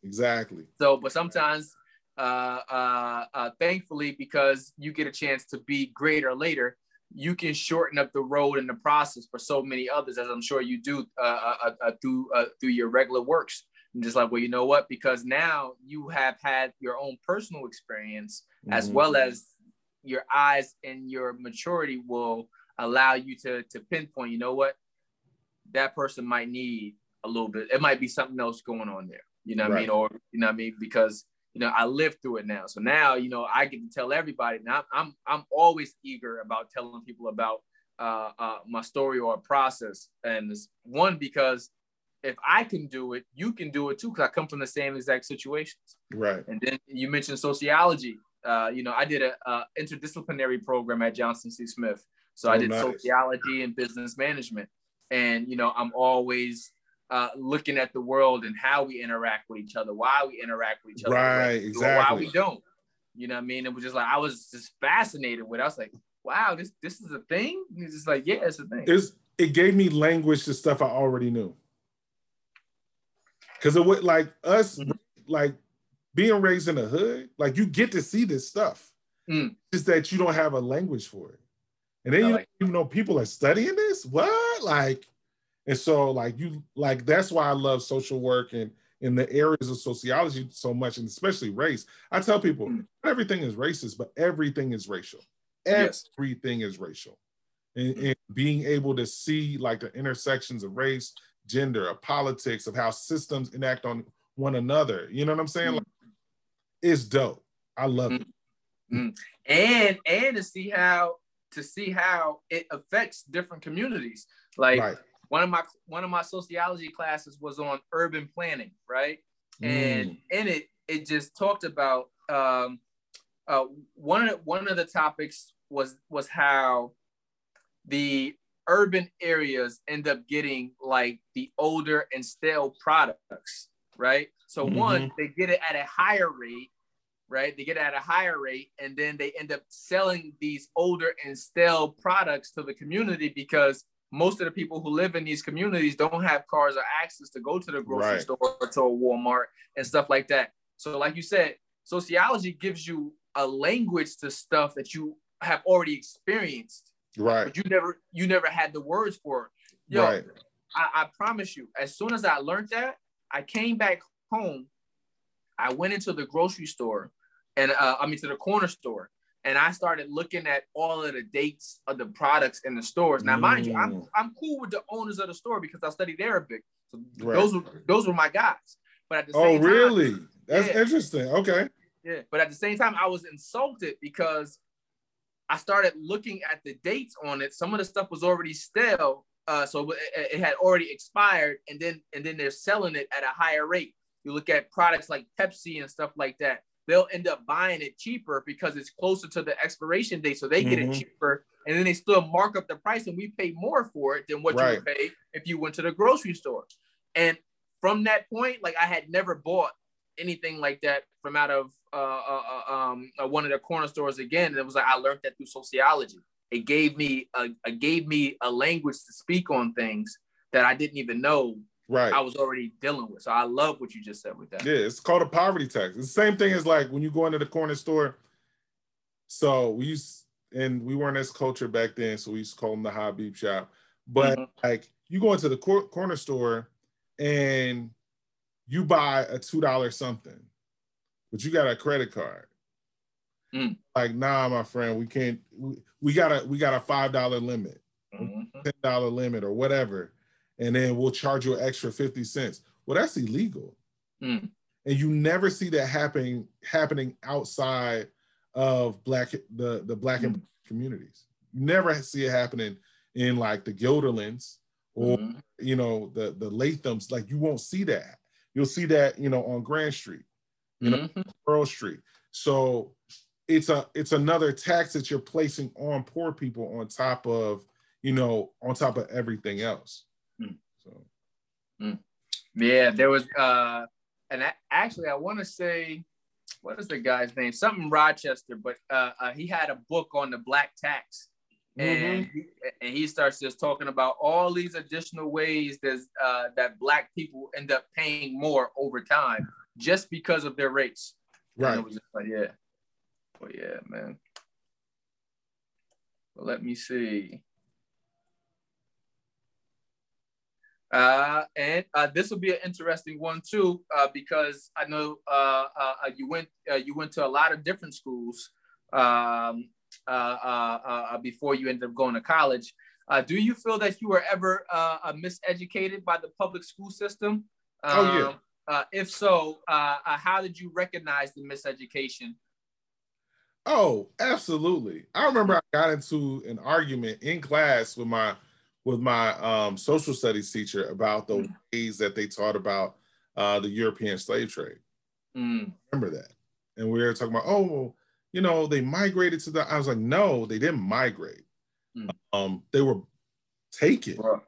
Exactly. So, but sometimes, uh, uh, uh, thankfully, because you get a chance to be greater later, you can shorten up the road and the process for so many others, as I'm sure you do uh, uh, uh, through uh, through your regular works. I'm just like, well, you know what? Because now you have had your own personal experience, mm-hmm. as well as your eyes and your maturity will allow you to to pinpoint, you know what? That person might need a little bit. It might be something else going on there. You know what right. I mean? Or, you know what I mean? Because, you know, I lived through it now. So now, you know, I get to tell everybody. Now I'm, I'm, I'm always eager about telling people about uh, uh, my story or process. And it's one, because if I can do it, you can do it too, because I come from the same exact situations. Right. And then you mentioned sociology. Uh, you know, I did a, a interdisciplinary program at Johnson C. Smith. So oh, I did nice. sociology and business management. And, you know, I'm always uh, looking at the world and how we interact with each other, why we interact with each other. Right, exactly. Why we don't. You know what I mean? It was just like, I was just fascinated with it. I was like, wow, this this is a thing? It's just like, yeah, it's a thing. It's, it gave me language to stuff I already knew. Because it would, like, us, mm-hmm. like, being raised in the hood, like, you get to see this stuff. Mm. Just that you don't have a language for it. And then no, you like, don't even know people are studying this? What? Like, and so, like, you, like, that's why I love social work and in the areas of sociology so much, and especially race. I tell people, mm. not everything is racist, but everything is racial. Everything yes. is racial. And, mm. and being able to see, like, the intersections of race, gender, or politics, of how systems enact on one another. You know what I'm saying? Mm. Like, it's dope. I love mm. it. Mm. And and to see how to see how it affects different communities. Like right. one of my one of my sociology classes was on urban planning, right? Mm. And in it, it just talked about um, uh, one of one of the topics was was how the urban areas end up getting like the older and stale products, right? So mm-hmm. one, they get it at a higher rate, right? They get it at a higher rate, and then they end up selling these older and stale products to the community, because most of the people who live in these communities don't have cars or access to go to the grocery right. store or to a Walmart and stuff like that. So like you said, sociology gives you a language to stuff that you have already experienced. Right. But you never, you never had the words for it. Yo, right. I, I promise you, as soon as I learned that, I came back home. I went into the grocery store, and uh, I mean to the corner store, and I started looking at all of the dates of the products in the stores. Now, mm. mind you, I'm I'm cool with the owners of the store because I studied Arabic. So right. those were those were my guys. But at the same oh, really? Time, That's yeah, interesting. Okay. Yeah, but at the same time, I was insulted because I started looking at the dates on it. Some of the stuff was already stale, uh, so it, it had already expired, and then and then they're selling it at a higher rate. You look at products like Pepsi and stuff like that; they'll end up buying it cheaper because it's closer to the expiration date, so they get mm-hmm. it cheaper, and then they still mark up the price, and we pay more for it than what right. you would pay if you went to the grocery store. And from that point, like I had never bought anything like that from out of uh, uh, um, uh, one of the corner stores again. And it was like, I learned that through sociology. It gave me a, a gave me a language to speak on things that I didn't even know right. I was already dealing with. So I love what you just said with that. Yeah, it's called a poverty tax. It's the same thing as like when you go into the corner store. So we used, and we weren't as cultured back then, so we used to call them the high beep shop. But mm-hmm. like you go into the cor- corner store and you buy a two dollar something, but you got a credit card. Mm. Like, nah, my friend, we can't, we, we got a we got a five dollar limit, mm-hmm. ten dollar limit or whatever, and then we'll charge you an extra fifty cents. Well, that's illegal. Mm. And you never see that happening happening outside of black the, the black mm. and black communities. You never see it happening in like the Guilderlands or, mm. you know, the, the Lathams. Like you won't see that. You'll see that, you know, on Grand Street, you know, mm-hmm. Pearl Street. So it's a it's another tax that you're placing on poor people on top of, you know, on top of everything else. Mm. So, mm. yeah, there was, uh, and I, actually, I want to say what is the guy's name? Something Rochester, but uh, uh, he had a book on the black tax. And, mm-hmm. and he starts just talking about all these additional ways uh, that black people end up paying more over time just because of their rates. Right. It was just like, yeah. Well, yeah, man. Well, let me see. Uh, and uh, this will be an interesting one too, uh, because I know uh, uh, you went uh, you went to a lot of different schools um, uh, uh, uh, before you ended up going to college. Uh, do you feel that you were ever uh, uh, miseducated by the public school system? Um, oh yeah. Uh, if so, uh, uh, how did you recognize the miseducation? Oh, absolutely. I remember I got into an argument in class with my. with my um, social studies teacher about the mm. ways that they taught about uh, the European slave trade. Mm. I remember that. And we were talking about, oh, well, you know, they migrated to the, I was like, no, they didn't migrate. Mm. Um, they were taken Bruh.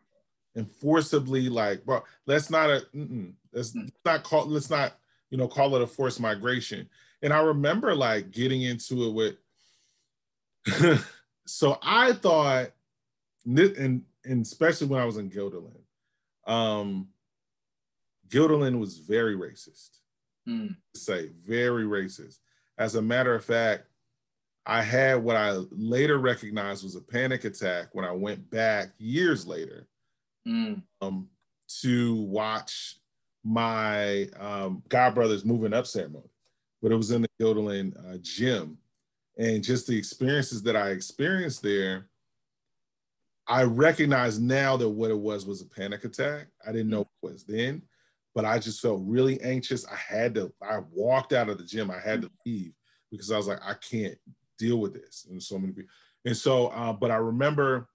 and forcibly like, well, let's not, a, mm-mm, let's mm. not call, let's not, you know, call it a forced migration. And I remember like getting into it with, so I thought, and And especially when I was in Guilderland, um, Guilderland was very racist. Mm. To say very racist. As a matter of fact, I had what I later recognized was a panic attack when I went back years later mm. um, to watch my um, God Brothers Moving Up ceremony, but it was in the Guilderland uh, gym, and just the experiences that I experienced there. I recognize now that what it was was a panic attack. I didn't know what it was then, but I just felt really anxious. I had to, I walked out of the gym. I had to leave because I was like, I can't deal with this. And so many people. And so, uh, but I remember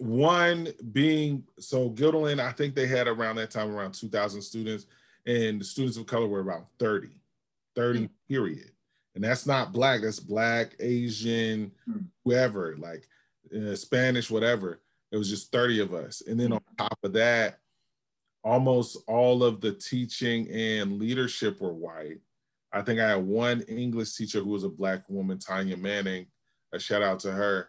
one being, so Guilderland, I think they had around that time, around two thousand students, and the students of color were about thirty, thirty mm-hmm. period. And that's not black, that's black, Asian, whoever, like uh, Spanish, whatever. It was just thirty of us. And then on top of that, almost all of the teaching and leadership were white. I think I had one English teacher who was a black woman, Tanya Manning, a shout out to her.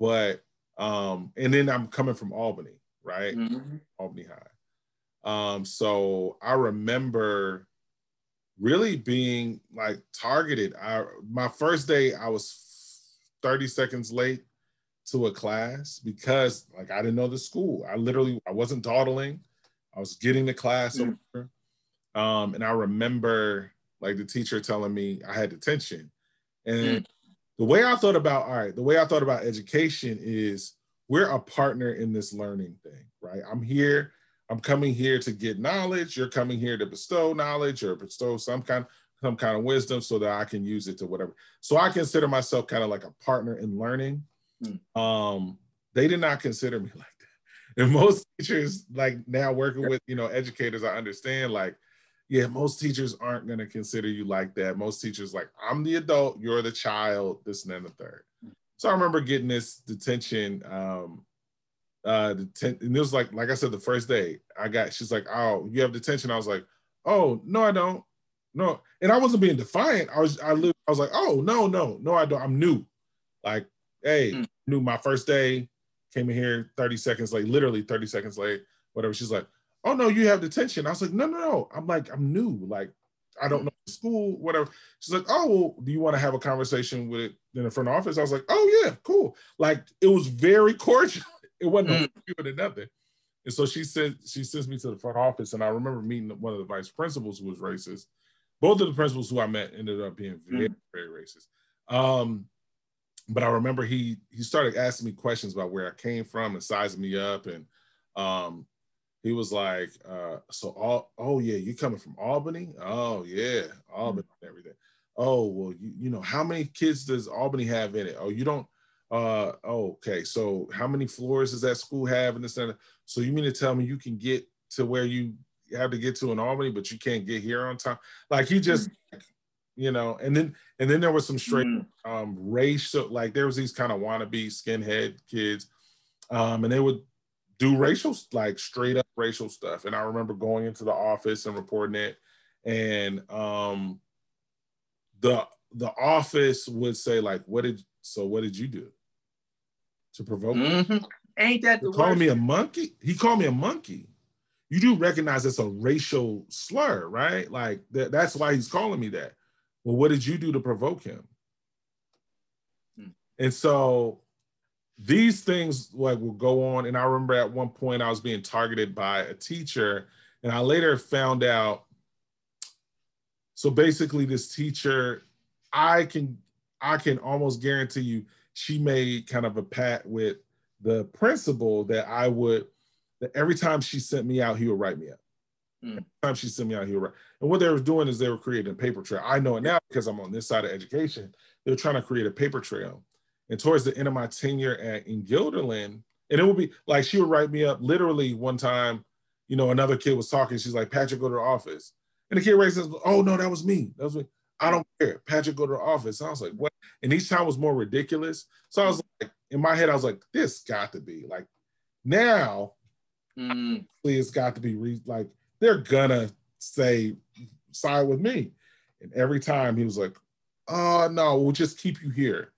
But, um, and then I'm coming from Albany, right? Mm-hmm. Albany High. Um, so I remember really being like targeted. I, my first day, I was thirty seconds late to a class because like, I didn't know the school. I literally, I wasn't dawdling. I was getting to class mm. over. Um, and I remember like the teacher telling me I had detention. And mm. the way I thought about, all right, the way I thought about education is we're a partner in this learning thing, right? I'm here. I'm coming here to get knowledge. You're coming here to bestow knowledge or bestow some kind, some kind of wisdom so that I can use it to whatever. So I consider myself kind of like a partner in learning. Mm. Um, they did not consider me like that. And most teachers, like now working with, you know, educators, I understand like, yeah, most teachers aren't going to consider you like that. Most teachers like, I'm the adult, you're the child, this and then the third. So I remember getting this detention, um, Uh, the ten, and it was like, like I said, the first day I got, she's like, oh, you have detention. I was like, oh, no, I don't. No. And I wasn't being defiant. I was, I, lived, I was like, oh, no, no, no, I don't. I'm new. Like, hey, mm. new my first day, came in here thirty seconds late, literally thirty seconds late, whatever. She's like, oh, no, you have detention. I was like, no, no, no. I'm like, I'm new. Like, I don't know the school, whatever. She's like, oh, well, do you want to have a conversation with in the front office? I was like, oh, yeah, cool. Like, it was very cordial. It wasn't doing nothing. And so she said, she sends me to the front office. And I remember meeting one of the vice principals who was racist. Both of the principals who I met ended up being very, very racist. Um, but I remember he he started asking me questions about where I came from and sizing me up. And um, he was like, uh, so, all, oh, yeah, you coming from Albany? Oh, yeah, Albany and everything. Oh, well, you, you know, how many kids does Albany have in it? Oh, you don't. Uh, okay, so how many floors does that school have in the center? So you mean to tell me you can get to where you have to get to in Albany, but you can't get here on time? Like he just, mm. you know, and then and then there was some straight mm. um, racial, like there was these kind of wannabe skinhead kids, um, and they would do racial, like straight up racial stuff. And I remember going into the office and reporting it. And um, the the office would say, like, what did so what did you do to provoke mm-hmm. me? Ain't that the worst? Call me a monkey? He called me a monkey. You do recognize it's a racial slur, right? Like, th- that's why he's calling me that. Well, what did you do to provoke him? Hmm. And so these things, like, will go on. And I remember at one point I was being targeted by a teacher, and I later found out. So basically, this teacher, I can I can almost guarantee you, she made kind of a pact with the principal that I would. That every time she sent me out, he would write me up. Mm. Every time she sent me out, he would write. And what they were doing is they were creating a paper trail. I know it now because I'm on this side of education. They were trying to create a paper trail. And towards the end of my tenure at in Guilderland, and it would be like, she would write me up. Literally one time, you know, another kid was talking. She's like, Patrick, go to the office. And the kid raises, oh no, that was me. That was me. I don't care. Patrick, go to the office. And I was like, what? And each time was more ridiculous. So I was like, in my head, I was like, this got to be like, now, Mm. it's got to be re- like they're gonna say side with me. And every time he was like, oh no, we'll just keep you here,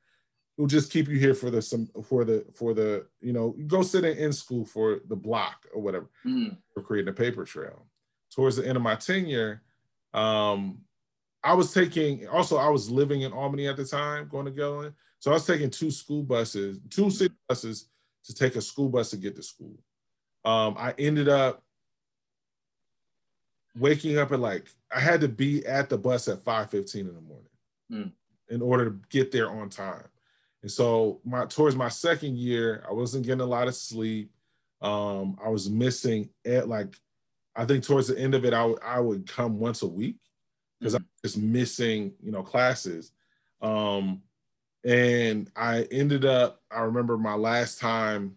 we'll just keep you here for the some for the for the you know, go sit in, in school for the block or whatever. Mm. We're creating a paper trail. Towards the end of my tenure, um I was taking also I was living in Albany at the time, going to Guilderland, so I was taking two school buses two city buses to take a school bus to get to school. Um, I ended up waking up at like, I had to be at the bus at five fifteen in the morning mm. in order to get there on time. And so my towards my second year, I wasn't getting a lot of sleep. Um, I was missing at like, I think towards the end of it, I, w- I would come once a week because mm. I was just missing, you know, classes. Um, and I ended up, I remember my last time,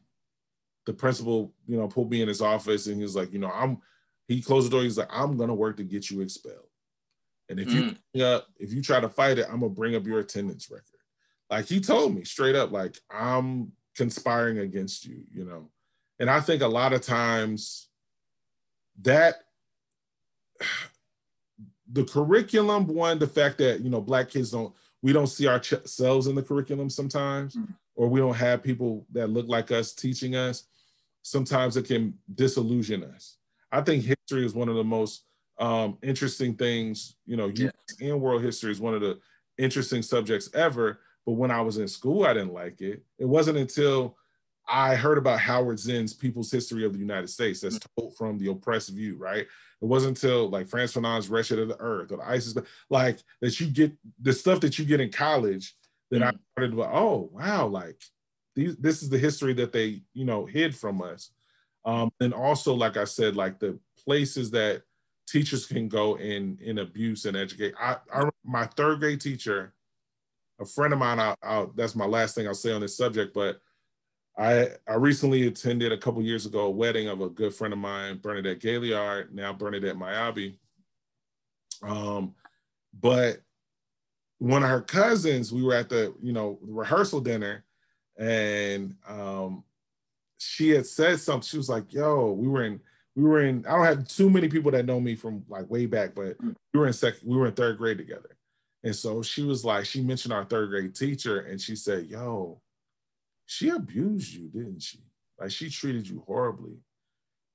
the principal, you know, pulled me in his office and he was like, you know, I'm, he closed the door. He's like, I'm going to work to get you expelled. And if mm. you, up, if you try to fight it, I'm going to bring up your attendance record. Like he told me straight up, like I'm conspiring against you, you know? And I think a lot of times that the curriculum, one, the fact that, you know, Black kids don't, we don't see ourselves in the curriculum sometimes, mm. or we don't have people that look like us teaching us. Sometimes it can disillusion us. I think history is one of the most um, interesting things, you know, yeah. U S and world history is one of the interesting subjects ever. But when I was in school, I didn't like it. It wasn't until I heard about Howard Zinn's People's History of the United States that's mm-hmm. told from the oppressed view, right? It wasn't until like Franz Fanon's Wretched of the Earth or the ISIS, like that you get the stuff that you get in college that mm-hmm. I started with, oh, wow, like these, this is the history that they, you know, hid from us. Um, and also, like I said, like the places that teachers can go in, in abuse and educate. I, I my third grade teacher, a friend of mine, I, I, that's my last thing I'll say on this subject, but I, I recently attended a couple years ago a wedding of a good friend of mine, Bernadette Gaillard, now Bernadette Mayabi. Um, but one of her cousins, we were at the, you know, rehearsal dinner, and um, she had said something. She was like, yo, we were in, we were in, I don't have too many people that know me from like way back, but we were in second, we were in third grade together. And so she was like, she mentioned our third grade teacher and she said, yo, she abused you, didn't she? Like she treated you horribly.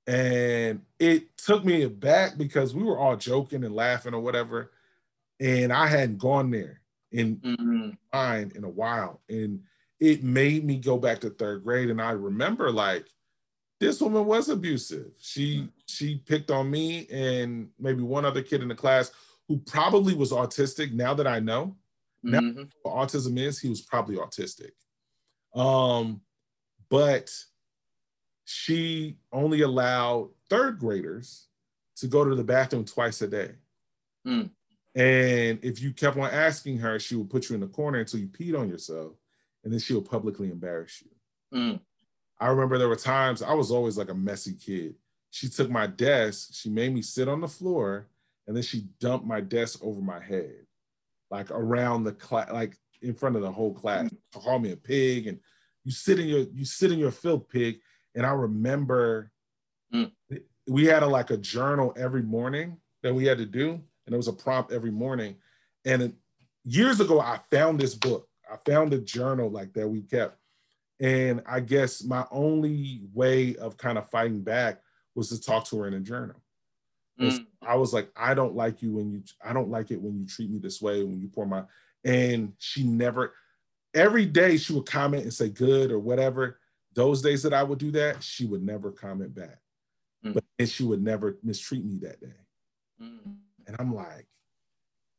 And it took me aback because we were all joking and laughing or whatever. And I hadn't gone there in mm-hmm. mind in a while. And it made me go back to third grade. And I remember like, this woman was abusive. She, mm-hmm. she picked on me and maybe one other kid in the class who probably was autistic. Now that I know, now mm-hmm. what autism is, he was probably autistic. Um, but she only allowed third graders to go to the bathroom twice a day. Mm. And if you kept on asking her, she would put you in the corner until you peed on yourself, and then she would publicly embarrass you. Mm. I remember there were times, I was always like a messy kid. She took my desk, she made me sit on the floor, and then she dumped my desk over my head, like around the class, like in front of the whole class. She called me a pig, and you sit in your, you sit in your filth, pig. And I remember mm. we had a, like a journal every morning that we had to do. and it was a prompt every morning. And it, years ago, I found this book. I found a journal like that we kept. And I guess my only way of kind of fighting back was to talk to her in a journal. Mm. I was like, I don't like you when you, I don't like it when you treat me this way, when you pour my, and she never, every day she would comment and say good or whatever. Those days that I would do that, she would never comment back. Mm. But and she would never mistreat me that day. Mm. And I'm like,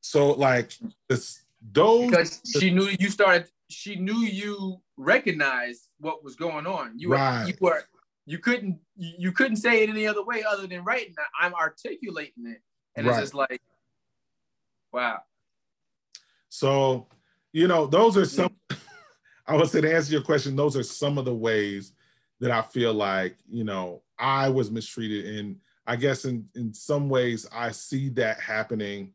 so like, this, those. Because she knew you started, she knew you recognized what was going on. You right. were, you were, you couldn't, you couldn't say it any other way other than writing that. I'm articulating it. And right. it's just like, wow. So, you know, those are some, I would say to answer your question, those are some of the ways that I feel like, you know, I was mistreated. And I guess in, in some ways I see that happening.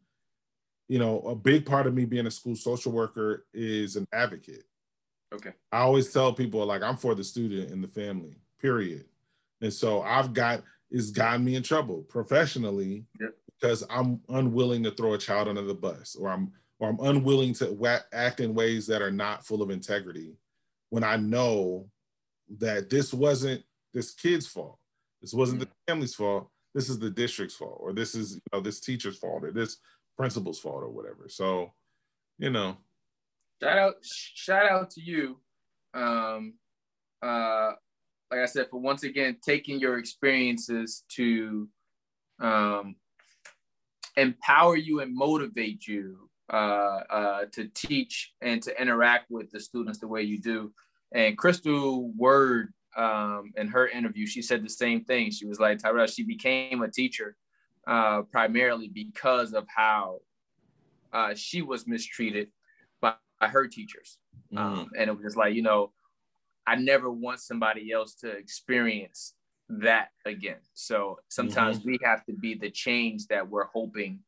You know, a big part of me being a school social worker is an advocate. Okay. I always tell people, like, I'm for the student and the family, period. And so I've got, it's gotten me in trouble professionally yeah. because I'm unwilling to throw a child under the bus, or I'm or I'm unwilling to act in ways that are not full of integrity when I know that this wasn't this kid's fault. This wasn't mm-hmm. the family's fault. This is the district's fault, or this is, you know, this teacher's fault, or this principal's fault, or whatever. So, you know. Shout out, shout out to you. Um, uh, like I said, for once again, taking your experiences to um, empower you and motivate you uh, uh, to teach and to interact with the students the way you do. And Crystal Word, um, in her interview, she said the same thing. She was like, Tyrell, she became a teacher uh, primarily because of how uh, she was mistreated by, by her teachers. Mm. Um, and it was just like, you know, I never want somebody else to experience that again. So sometimes mm-hmm. we have to be the change that we're hoping.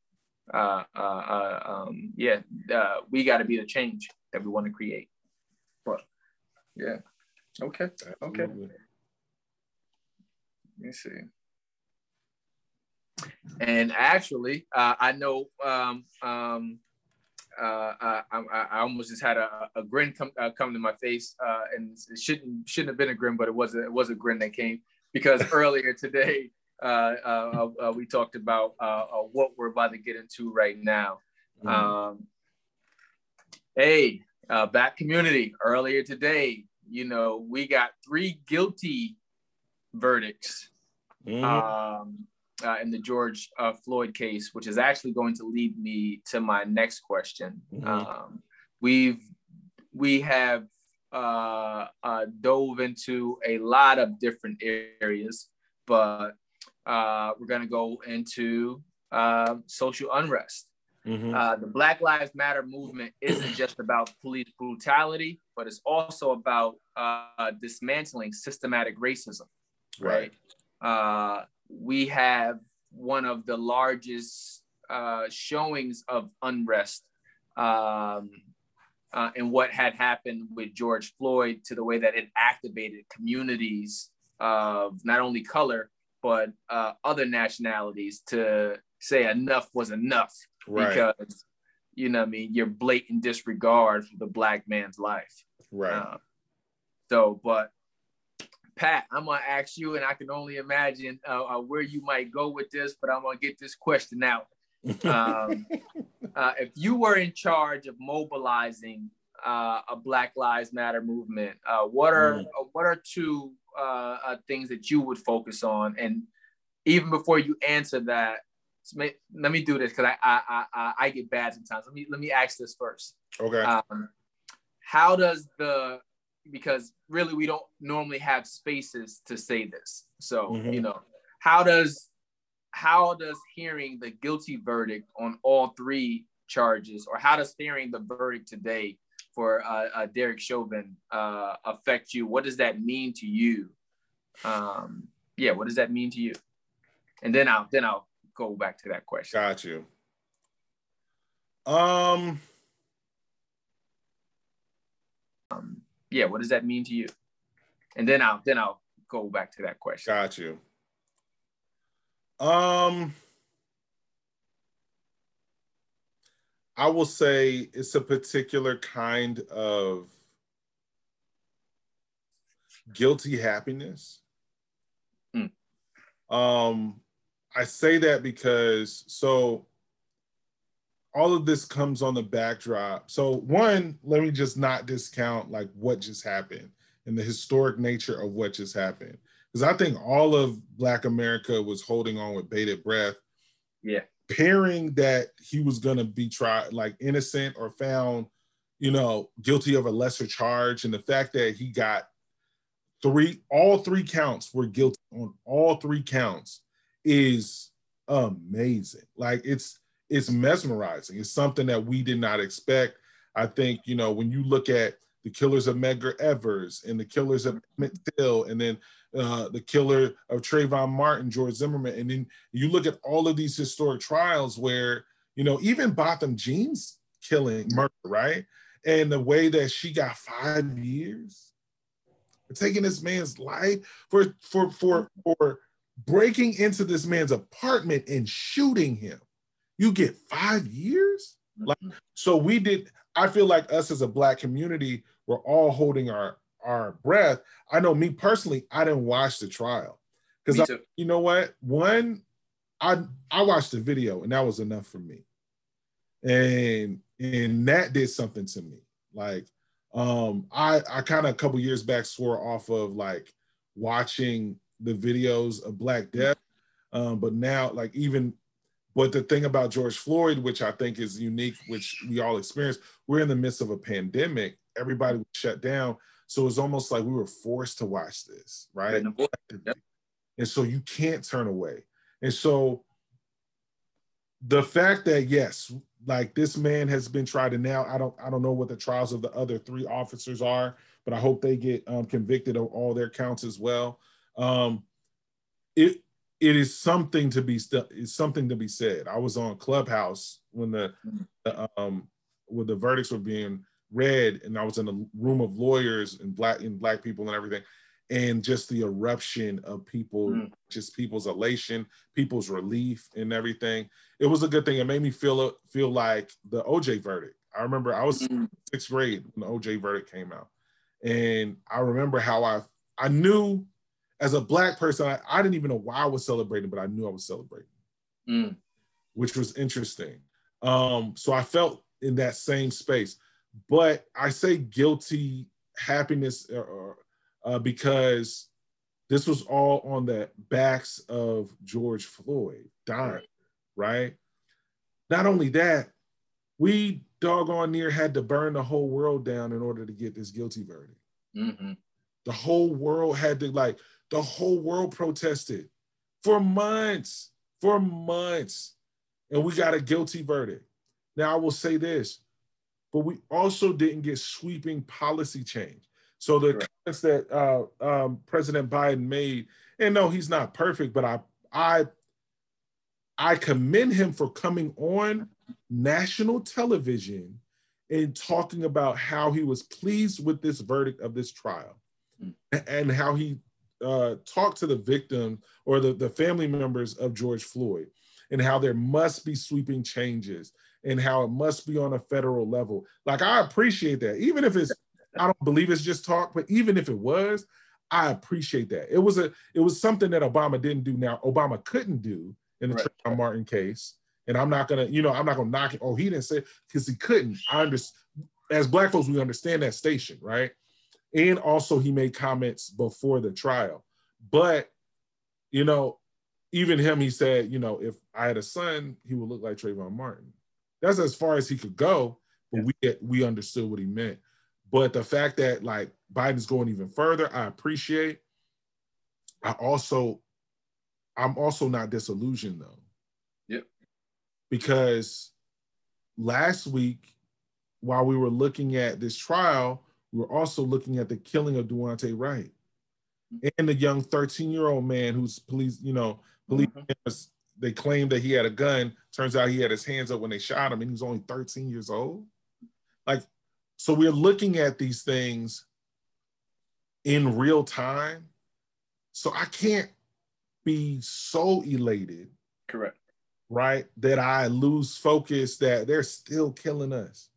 Uh, uh, uh, um, yeah, uh, we got to be the change that we want to create. But yeah, okay, okay. Absolutely. Let me see. And actually, uh, I know um, um, Uh, I, I, I almost just had a, a grin come uh, come to my face, uh, and it shouldn't shouldn't have been a grin, but it was a, it was a grin that came because earlier today uh, uh, uh, we talked about uh, uh, what we're about to get into right now. Mm-hmm. Um, hey, uh, Black community, earlier today, you know, we got three guilty verdicts mm-hmm. um, Uh, in the George uh, Floyd case, which is actually going to lead me to my next question. Mm-hmm. Um, we've we have uh, uh, dove into a lot of different areas, but uh, we're going to go into uh, social unrest. Mm-hmm. Uh, the Black Lives Matter movement isn't just about police brutality, but it's also about uh, dismantling systematic racism. Right. right? Uh, we have one of the largest uh, showings of unrest um, uh, in what had happened with George Floyd, to the way that it activated communities of not only color, but uh, other nationalities to say enough was enough. Right. Because, you know what I mean, your blatant disregard for the Black man's life. Right. Um, so, but Pat, I'm gonna ask you, and I can only imagine uh, uh, where you might go with this, but I'm gonna get this question out. Um, uh, if you were in charge of mobilizing uh, a Black Lives Matter movement, uh, what are mm. uh, what are two uh, uh, things that you would focus on? And even before you answer that, let me do this because I, I I I get bad sometimes. Let me let me ask this first. Okay. Um, how does the because really we don't normally have spaces to say this. So, mm-hmm. you know, how does, how does hearing the guilty verdict on all three charges, or how does hearing the verdict today for uh, uh, Derek Chauvin uh, affect you? What does that mean to you? Um, yeah, what does that mean to you? And then I'll, then I'll go back to that question. Got you. Um. um Yeah, what does that mean to you? And then I'll then I'll go back to that question. Got you. Um, I will say it's a particular kind of guilty happiness. Mm. Um, I say that because, so all of this comes on the backdrop. So one, let me just not discount like what just happened and the historic nature of what just happened. Because I think all of Black America was holding on with bated breath. Yeah. Pairing that he was gonna be tried, like innocent or found, you know, guilty of a lesser charge. And the fact that he got three, all three counts were guilty on all three counts is amazing. Like it's, it's mesmerizing. It's something that we did not expect. I think, you know, when you look at the killers of Medgar Evers and the killers of Emmett Till, and then Uh, the killer of Trayvon Martin, George Zimmerman. And then you look at all of these historic trials where, you know, even Botham Jean's killing, murder, right? And the way that she got five years for taking this man's life, for, for, for, for breaking into this man's apartment and shooting him. You get five years? Like, so we did, I feel like us as a Black community, we're all holding our our breath. I know me personally, I didn't watch the trial because you know what? One, I I watched the video and that was enough for me, and and that did something to me. Like um, I I kind of a couple years back swore off of like watching the videos of Black Death, um, but now like even but the thing about George Floyd, which I think is unique, which we all experience, we're in the midst of a pandemic. Everybody was shut down. So it's almost like we were forced to watch this, right? And so you can't turn away. And so the fact that, yes, like this man has been tried, and now I don't, I don't know what the trials of the other three officers are, but I hope they get um, convicted of all their counts as well. Um, it it is something to be it's something to be said. I was on Clubhouse when the, mm-hmm. the um when the verdicts were being read, and I was in a room of lawyers and black and black people and everything, and just the eruption of people, mm. just people's elation, people's relief and everything. It was a good thing. It made me feel feel like the O J verdict. I remember I was mm. sixth grade when the O J verdict came out, and I remember how I I knew as a Black person I, I didn't even know why I was celebrating, but I knew I was celebrating, mm. which was interesting. Um, so I felt in that same space. But I say guilty happiness uh, because this was all on the backs of George Floyd dying, right? Not only that, we doggone near had to burn the whole world down in order to get this guilty verdict. Mm-hmm. The whole world had to, like, the whole world protested for months, for months, and we got a guilty verdict. Now, I will say this, but we also didn't get sweeping policy change. So the right. comments that uh, um, President Biden made, and no, he's not perfect, but I, I, I commend him for coming on national television and talking about how he was pleased with this verdict of this trial, and how he uh, talked to the victim or the, the family members of George Floyd, and how there must be sweeping changes, and how it must be on a federal level. Like, I appreciate that. Even if it's, I don't believe it's just talk, but even if it was, I appreciate that. It was a, it was something that Obama didn't do. Now, Obama couldn't do in the right. Trayvon Martin case. And I'm not gonna, you know, I'm not gonna knock it. Oh, he didn't say it because he couldn't. I understand, as Black folks, we understand that station, right? And also he made comments before the trial. But, you know, even him, he said, you know, if I had a son, he would look like Trayvon Martin. That's as far as he could go, but yeah. we we understood what he meant. But the fact that like Biden's going even further, I appreciate. I also, I'm also not disillusioned though. Yep. Because last week, while we were looking at this trial, we were also looking at the killing of Duante Wright and the young thirteen-year-old man who's police, you know, police. Mm-hmm. They claimed that he had a gun. Turns out he had his hands up when they shot him, and he was only thirteen years old. Like, so we're looking at these things in real time. So I can't be so elated. Correct. right? That I lose focus that they're still killing us.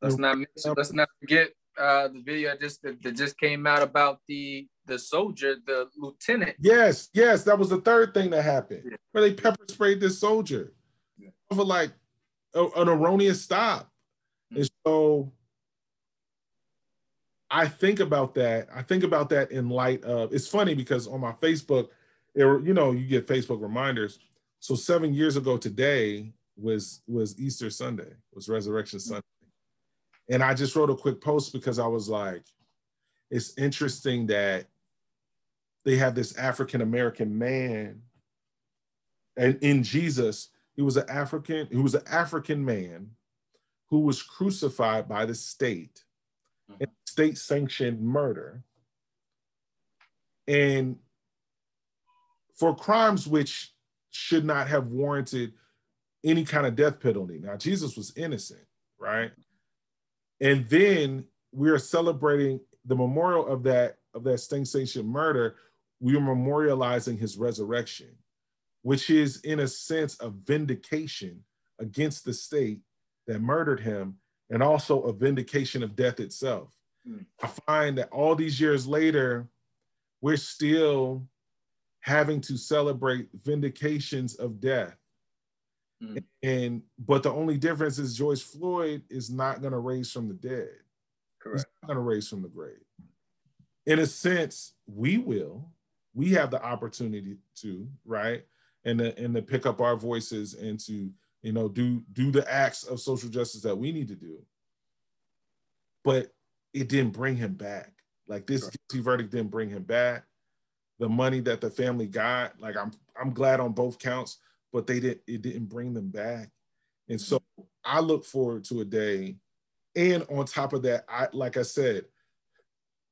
Let's not let's not forget uh, the video just that, that just came out about the the soldier, the lieutenant. Yes, yes, that was the third thing that happened, yeah. where they pepper sprayed this soldier yeah. over like a, an erroneous stop. Mm-hmm. And so I think about that. I think about that in light of, it's funny because on my Facebook, it, you know, you get Facebook reminders. So seven years ago today was was Easter Sunday, was Resurrection Sunday. Mm-hmm. And I just wrote a quick post because I was like, it's interesting that they have this African-American man, and in Jesus, he was an African, he was an African man who was crucified by the state, mm-hmm. state-sanctioned murder, and for crimes which should not have warranted any kind of death penalty. Now, Jesus was innocent, right? And then we are celebrating the memorial of that of that state-sanctioned murder. We are memorializing his resurrection, which is in a sense a vindication against the state that murdered him, and also a vindication of death itself. Mm. I find that all these years later, we're still having to celebrate vindications of death. Mm. And but the only difference is George Floyd is not gonna raise from the dead. Correct. He's not gonna raise from the grave. In a sense, we will. We have the opportunity to, right? And to, and to pick up our voices and to, you know, do, do the acts of social justice that we need to do. But it didn't bring him back. Like this Correct. Guilty verdict didn't bring him back. The money that the family got, like I'm I'm glad on both counts, but they didn't it didn't bring them back. And so I look forward to a day. And on top of that, I like I said,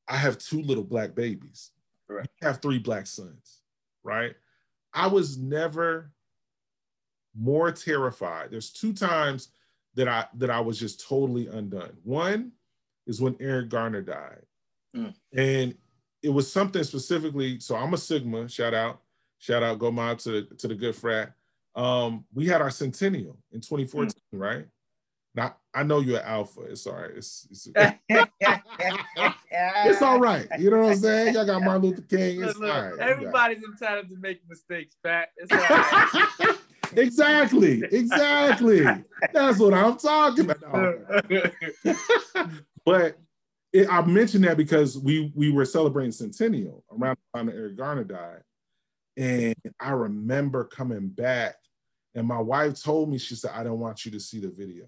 I have two little black babies. Right. I have three black sons, right? I was never more terrified. There's two times that I that I was just totally undone. One is when Eric Garner died. Mm. And it was something specifically, so I'm a Sigma, shout out, shout out, go mob to, to the good frat. Um, we had our centennial in twenty fourteen, mm. right? Now, I know you're Alpha, it's all right. It's, it's, it's all right, you know what I'm saying? Y'all got Martin Luther King, it's look, look, all right. Everybody's entitled to make mistakes, Pat, it's all right. Exactly, exactly. That's what I'm talking about. But It, I mentioned that because we we were celebrating Centennial around the time that Eric Garner died. And I remember coming back and my wife told me, she said, I don't want you to see the video.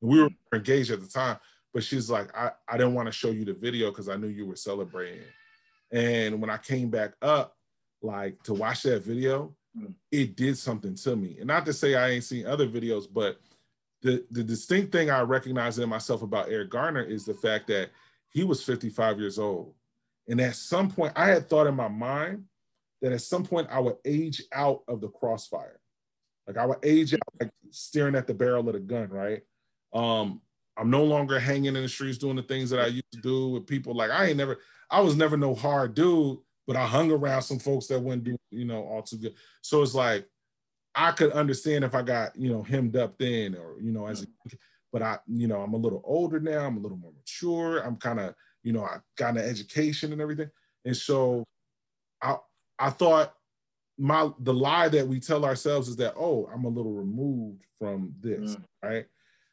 And we were engaged at the time, but she's like, I, I didn't want to show you the video because I knew you were celebrating. And when I came back up, like to watch that video, it did something to me. And not to say I ain't seen other videos, but the, the distinct thing I recognize in myself about Eric Garner is the fact that he was fifty-five years old. And at some point, I had thought in my mind that at some point I would age out of the crossfire. Like I would age out, like staring at the barrel of the gun, right? Um, I'm no longer hanging in the streets doing the things that I used to do with people. Like I ain't never, I was never no hard dude, but I hung around some folks that wouldn't do, you know, all too good. So it's like, I could understand if I got, you know, hemmed up then or, you know, as a kid. But I, you know, I'm a little older now. I'm a little more mature. I'm kind of, you know, I got an education and everything. And so I I thought my the lie that we tell ourselves is that, oh, I'm a little removed from this, mm. right?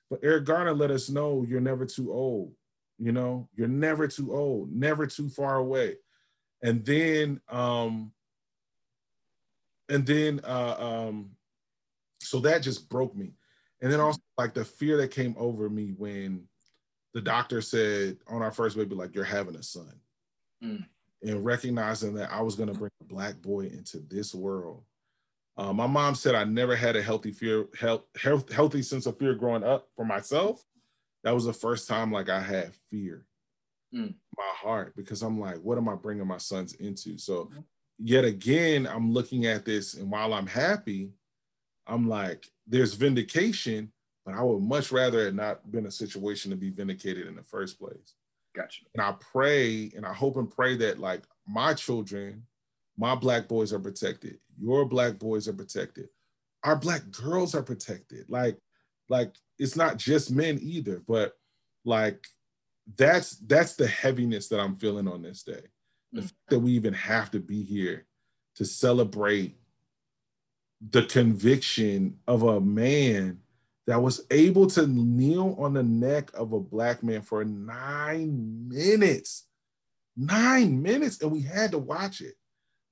But Eric Garner let us know you're never too old, you know? You're never too old, never too far away. And then, um, and then, uh, um, so that just broke me. And then also like the fear that came over me when the doctor said on our first baby, like, you're having a son. Mm. And recognizing that I was gonna bring a black boy into this world. Uh, my mom said I never had a healthy fear, health, health, healthy sense of fear growing up for myself. That was the first time like I had fear mm. in my heart, because I'm like, what am I bringing my sons into? So yet again, I'm looking at this, and while I'm happy, I'm like, there's vindication, but I would much rather it not been a situation to be vindicated in the first place. Gotcha. And I pray, and I hope and pray that like my children, my black boys are protected, your black boys are protected, our Black girls are protected. Like, like it's not just men either, but like that's that's the heaviness that I'm feeling on this day. The mm-hmm. fact that we even have to be here to celebrate the conviction of a man that was able to kneel on the neck of a Black man for nine minutes, nine minutes, and we had to watch it.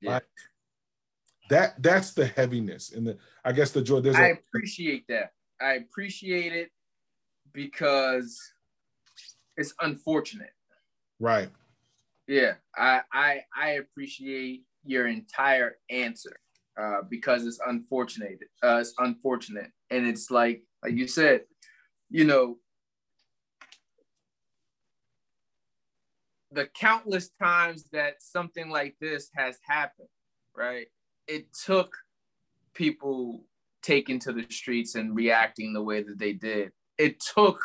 Yeah. Like that, that's the heaviness. And the, I guess the joy, there's I a- appreciate that. I appreciate it because it's unfortunate. Right. Yeah, I, I, I appreciate your entire answer. Uh, because it's unfortunate, uh, it's unfortunate. And it's like, like you said, you know, the countless times that something like this has happened, right? It took people taking to the streets and reacting the way that they did. It took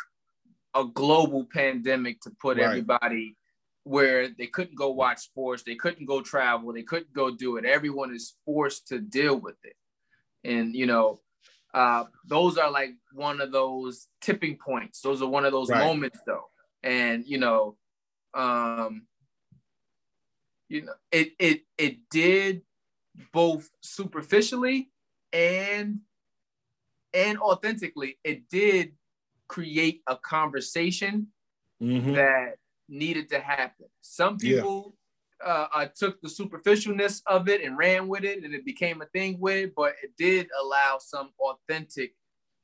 a global pandemic to put right. everybody where they couldn't go watch sports, they couldn't go travel, they couldn't go do it. Everyone is forced to deal with it. And, you know, uh, those are like one of those tipping points. Those are one of those right. moments though. And, you know, um, you know, it, it, it did both superficially and, and authentically, it did create a conversation mm-hmm. that needed to happen. Some people yeah. uh, uh, took the superficialness of it and ran with it, and it became a thing with it, but it did allow some authentic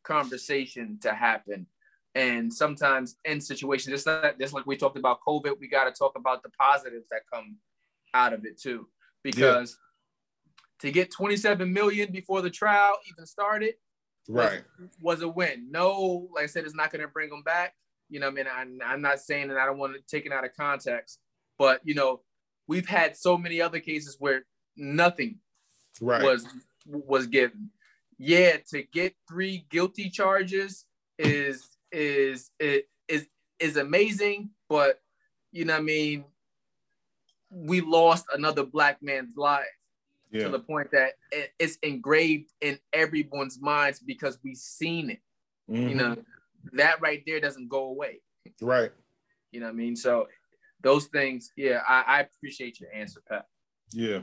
conversation to happen. And sometimes in situations, just like, just like we talked about COVID, we got to talk about the positives that come out of it too. Because yeah. to get twenty-seven million before the trial even started right. was, was a win. No, like I said, it's not going to bring them back. You know what I mean? I, I'm not saying that I don't want to take it out of context, but, you know, we've had so many other cases where nothing right. was was given. Yeah, to get three guilty charges is is is is, is amazing, but, you know what I mean, we lost another Black man's life yeah. to the point that it, it's engraved in everyone's minds because we've seen it, mm-hmm. you know? That right there doesn't go away. Right. You know what I mean? So those things, yeah, I, I appreciate your answer, Pat. Yeah.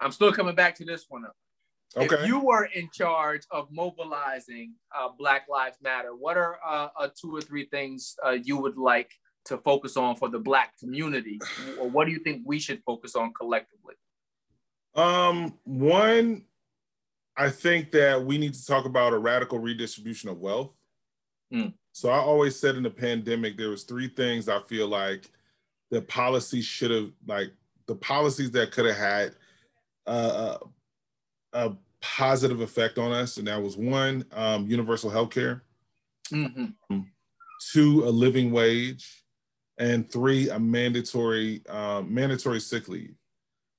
I'm still coming back to this one. Though. Okay. If you were in charge of mobilizing uh, Black Lives Matter, what are uh, uh, two or three things uh, you would like to focus on for the Black community? Or what do you think we should focus on collectively? Um, one, I think that we need to talk about a radical redistribution of wealth. Mm. So I always said in the pandemic, there was three things I feel like the policy should have, like the policies that could have had uh, a positive effect on us. And that was one, um, universal healthcare, mm-hmm. um, two, a living wage, and three, a mandatory uh, mandatory sick leave.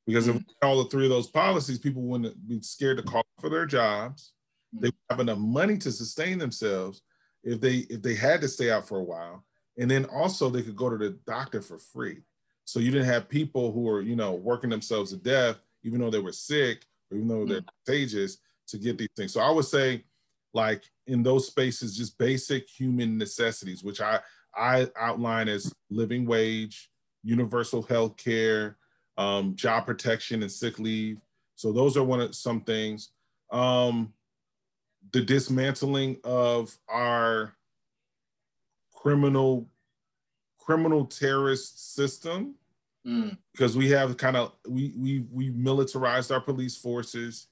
Because mm-hmm. if we had all the three of those policies, people wouldn't be scared to call for their jobs. Mm-hmm. They wouldn't have enough money to sustain themselves if they if they had to stay out for a while. And then also they could go to the doctor for free. So you didn't have people who were, you know, working themselves to death, even though they were sick, or even though they're mm-hmm. contagious, to get these things. So I would say, like, in those spaces, just basic human necessities, which I, I outline as living wage, universal health care, um, job protection and sick leave. So those are one of some things. Um, The dismantling of our criminal, criminal terrorist system, mm. because we have kind of, we we we militarized our police forces.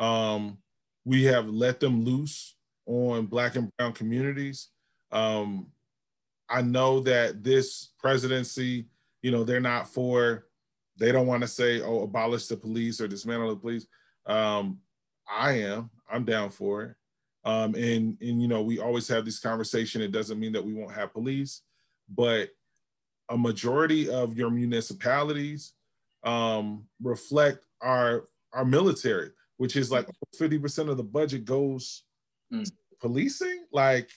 Um, we have let them loose on Black and brown communities. Um, I know that this presidency, you know, they're not for, they don't want to say, oh, abolish the police or dismantle the police. Um, I am. I'm down for it. Um, and, and, you know, we always have this conversation. It doesn't mean that we won't have police, but a majority of your municipalities um, reflect our our military, which is like fifty percent of the budget goes mm. to policing. Like,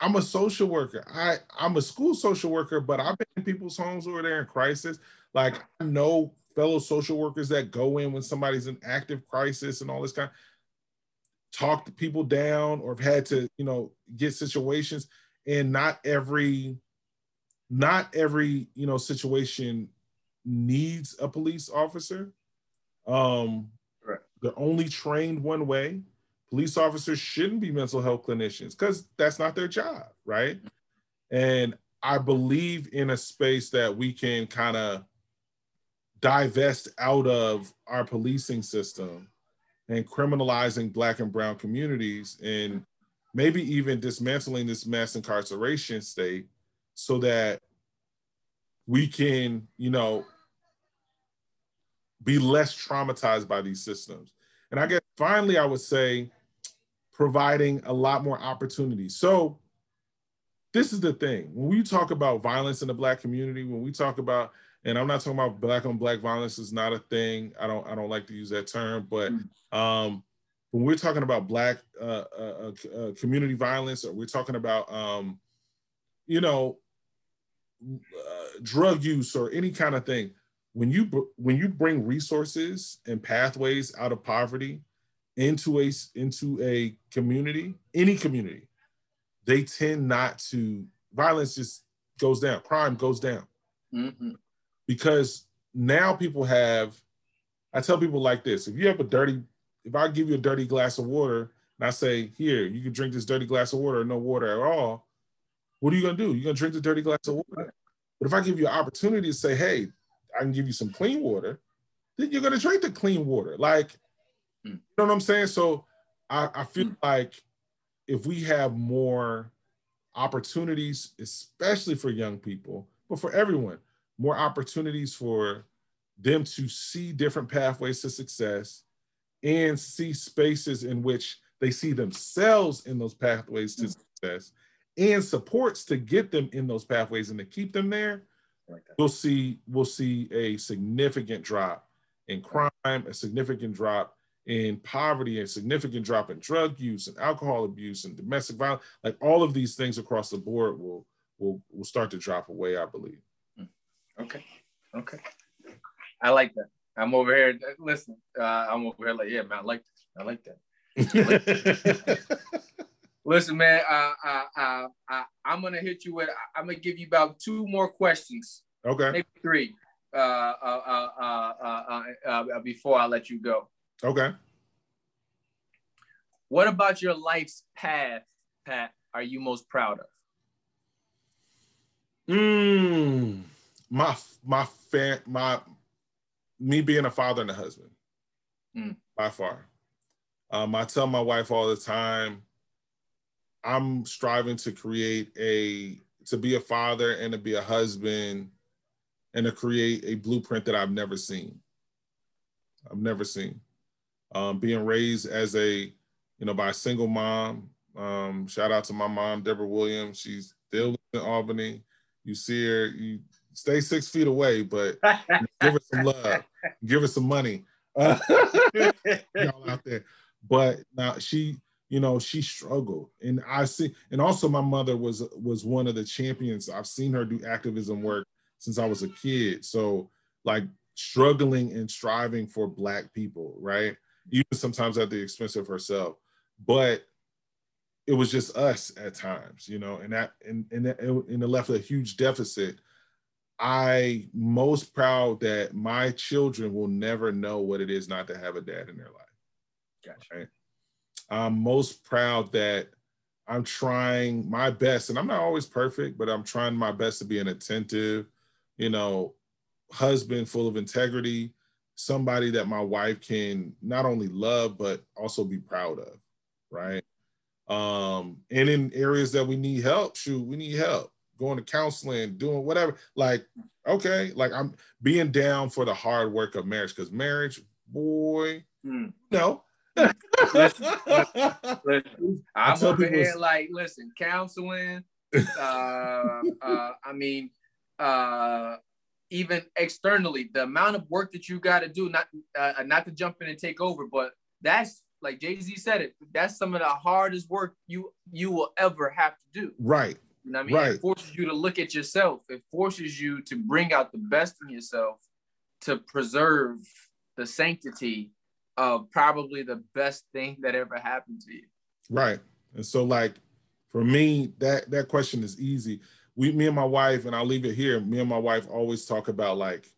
I'm a social worker. I, I'm a school social worker, but I've been in people's homes where they're in crisis. Like, I know fellow social workers that go in when somebody's in active crisis and all this kind of, talked people down or have had to, you know, get situations, and not every, not every, you know, situation needs a police officer. Um, right. They're only trained one way. Police officers shouldn't be mental health clinicians because that's not their job, right? And I believe in a space that we can kind of divest out of our policing system and criminalizing Black and Brown communities, and maybe even dismantling this mass incarceration state so that we can, you know, be less traumatized by these systems. And I guess finally, I would say providing a lot more opportunities. So this is the thing, when we talk about violence in the Black community, when we talk about, and I'm not talking about Black on Black violence is not a thing. I don't, I don't like to use that term, but um, when we're talking about Black uh, uh, uh, community violence, or we're talking about, um, you know, uh, drug use or any kind of thing, when you, when you bring resources and pathways out of poverty into a, into a community, any community, they tend not to, violence just goes down, crime goes down. Mm-hmm. Because now people have, I tell people like this, if you have a dirty, if I give you a dirty glass of water and I say, here, you can drink this dirty glass of water or no water at all, what are you gonna do? You're gonna drink the dirty glass of water. But if I give you an opportunity to say, hey, I can give you some clean water, then you're gonna drink the clean water. Like, you know what I'm saying? So I, I feel like if we have more opportunities, especially for young people, but for everyone, more opportunities for them to see different pathways to success and see spaces in which they see themselves in those pathways to success and supports to get them in those pathways and to keep them there, we'll see, we'll see a significant drop in crime, a significant drop in poverty, a significant drop in drug use and alcohol abuse and domestic violence. Like all of these things across the board will, will, will start to drop away, I believe. Okay. Okay. I like that. I'm over here. Listen, uh, I'm over here like, yeah, man, I like that. I like that. I like that. Listen, man, uh, uh, uh, uh, I'm going to hit you with, I'm going to give you about two more questions. Okay. Maybe three uh, uh, uh, uh, uh, uh, before I let you go. Okay. What about your life's path, Pat, are you most proud of? Mmm. My my fan my me being a father and a husband mm. by far. Um, I tell my wife all the time, I'm striving to create a to be a father and to be a husband and to create a blueprint that I've never seen. I've never seen. Um, being raised as a you know by a single mom. Um, shout out to my mom, Deborah Williams. She's still in Albany. You see her. You. Stay six feet away, but give her some love, give her some money, uh, y'all out there. But now she, you know, she struggled, and I see. And also, my mother was was one of the champions. I've seen her do activism work since I was a kid. So, like struggling and striving for Black people, right? Even sometimes at the expense of herself, but it was just us at times, you know. And that and and that, and it left a huge deficit. I'm most proud that my children will never know what it is not to have a dad in their life. Gotcha. Right? I'm most proud that I'm trying my best, and I'm not always perfect, but I'm trying my best to be an attentive, you know, husband full of integrity, somebody that my wife can not only love, but also be proud of, right? Um, and in areas that we need help, shoot, we need help. Going to counseling, doing whatever, like, okay, like I'm being down for the hard work of marriage, because marriage, boy, mm. no. listen, listen, listen. I'm over here like, listen, counseling, uh, uh, I mean, uh, even externally, the amount of work that you got to do, not, uh, not to jump in and take over, but that's, like Jay-Z said it, that's some of the hardest work you, you will ever have to do. Right. You know what I mean? Right. It forces you to look at yourself. It forces you to bring out the best in yourself to preserve the sanctity of probably the best thing that ever happened to you. Right. And so, like, for me, that that question is easy. We, me and my wife, and I'll leave it here, me and my wife always talk about, like,